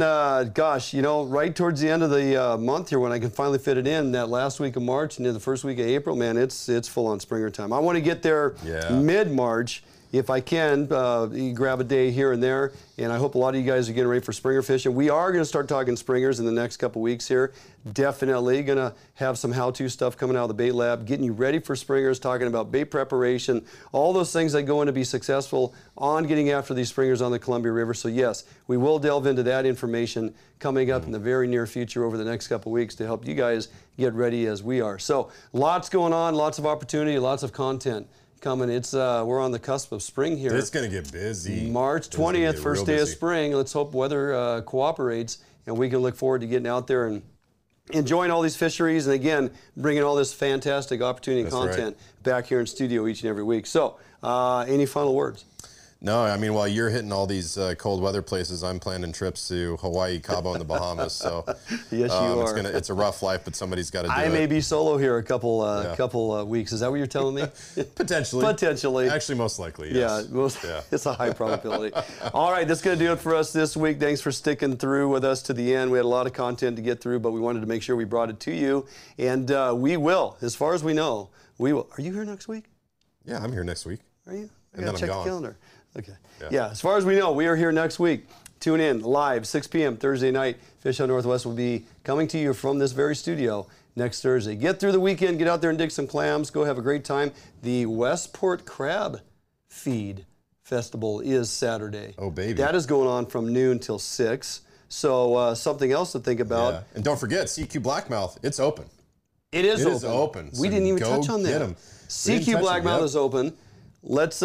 gosh, you know, right towards the end of the month here when I can finally fit it in, that last week of March and then the first week of April, man, it's full-on springer time. I want to get there mid-March. If I can, grab a day here and there. And I hope a lot of you guys are getting ready for springer fishing. We are going to start talking springers in the next couple weeks here. Definitely going to have some how-to stuff coming out of the bait lab, getting you ready for springers, talking about bait preparation, all those things that go into be successful on getting after these springers on the Columbia River. So yes, we will delve into that information coming up in the very near future over the next couple weeks to help you guys get ready as we are. So lots going on, lots of opportunity, lots of content coming. It's we're on the cusp of spring here. It's going to get busy. March 20th, first day of spring. Let's hope weather cooperates and we can look forward to getting out there and enjoying all these fisheries, and again, bringing all this fantastic opportunity content back here in studio each and every week. So, any final words? No, I mean, while you're hitting all these cold weather places, I'm planning trips to Hawaii, Cabo, and the Bahamas. So, yes, you are. It's a rough life, but somebody's got to do it. I may be solo here a couple weeks. Is that what you're telling me? Potentially. Potentially. Actually, most likely. Yes. Yeah, it's a high probability. All right, that's going to do it for us this week. Thanks for sticking through with us to the end. We had a lot of content to get through, but we wanted to make sure we brought it to you, and we will, as far as we know, we will. Are you here next week? Yeah, I'm here next week. Are you? I gotta check the calendar. Okay. Yeah, as far as we know, we are here next week. Tune in live, 6 p.m. Thursday night. Fish Hunt Northwest will be coming to you from this very studio next Thursday. Get through the weekend. Get out there and dig some clams. Go have a great time. The Westport Crab Feed Festival is Saturday. Oh, baby. That is going on from noon till 6. So something else to think about. Yeah. And don't forget, CQ Blackmouth, it's open. It is open. So we didn't even touch on that. CQ Blackmouth is open. Let's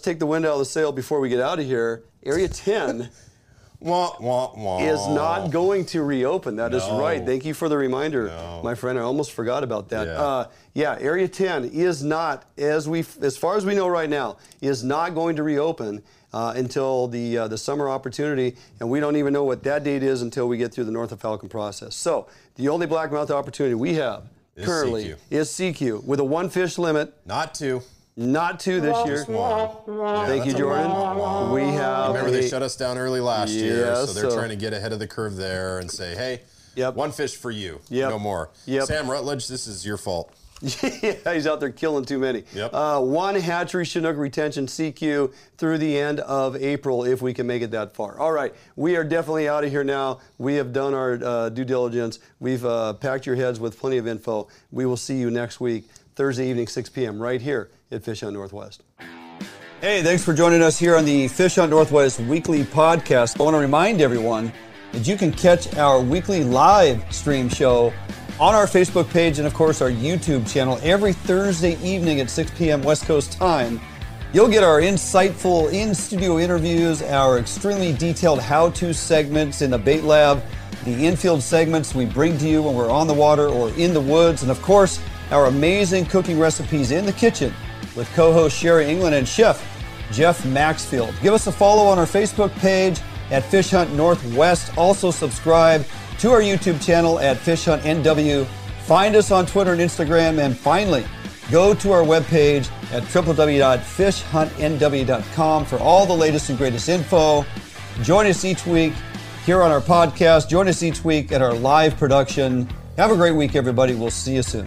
take the wind out of the sail before we get out of here. Area 10 is not going to reopen. That is right. Thank you for the reminder, my friend. I almost forgot about that. Yeah, Area 10 is not, as far as we know right now, is not going to reopen until the summer opportunity, and we don't even know what that date is until we get through the North of Falcon process. So the only blackmouth opportunity we have currently is CQ with a one fish limit. Not two. Not two this year. Yeah, thank you, Jordan. We have. Remember, they shut us down early last year, so they're trying to get ahead of the curve there and say, "Hey, one fish for you, no more." Sam Rutledge, this is your fault. Yeah, he's out there killing too many. One hatchery Chinook retention CQ through the end of April, if we can make it that far. All right, we are definitely out of here now. We have done our due diligence. We've packed your heads with plenty of info. We will see you next week, Thursday evening, 6 p.m. right here at Fish Hunt Northwest. Hey, thanks for joining us here on the Fish Hunt Northwest weekly podcast. I want to remind everyone that you can catch our weekly live stream show on our Facebook page and, of course, our YouTube channel every Thursday evening at 6 p.m. West Coast time. You'll get our insightful in-studio interviews, our extremely detailed how-to segments in the bait lab, the infield segments we bring to you when we're on the water or in the woods, and, of course, our amazing cooking recipes in the kitchen with co-host Sherry England and Chef Jeff Maxfield. Give us a follow on our Facebook page at Fish Hunt Northwest. Also subscribe to our YouTube channel at FishHuntNW. Find us on Twitter and Instagram. And finally, go to our webpage at www.fishhuntnw.com for all the latest and greatest info. Join us each week here on our podcast. Join us each week at our live production. Have a great week, everybody. We'll see you soon.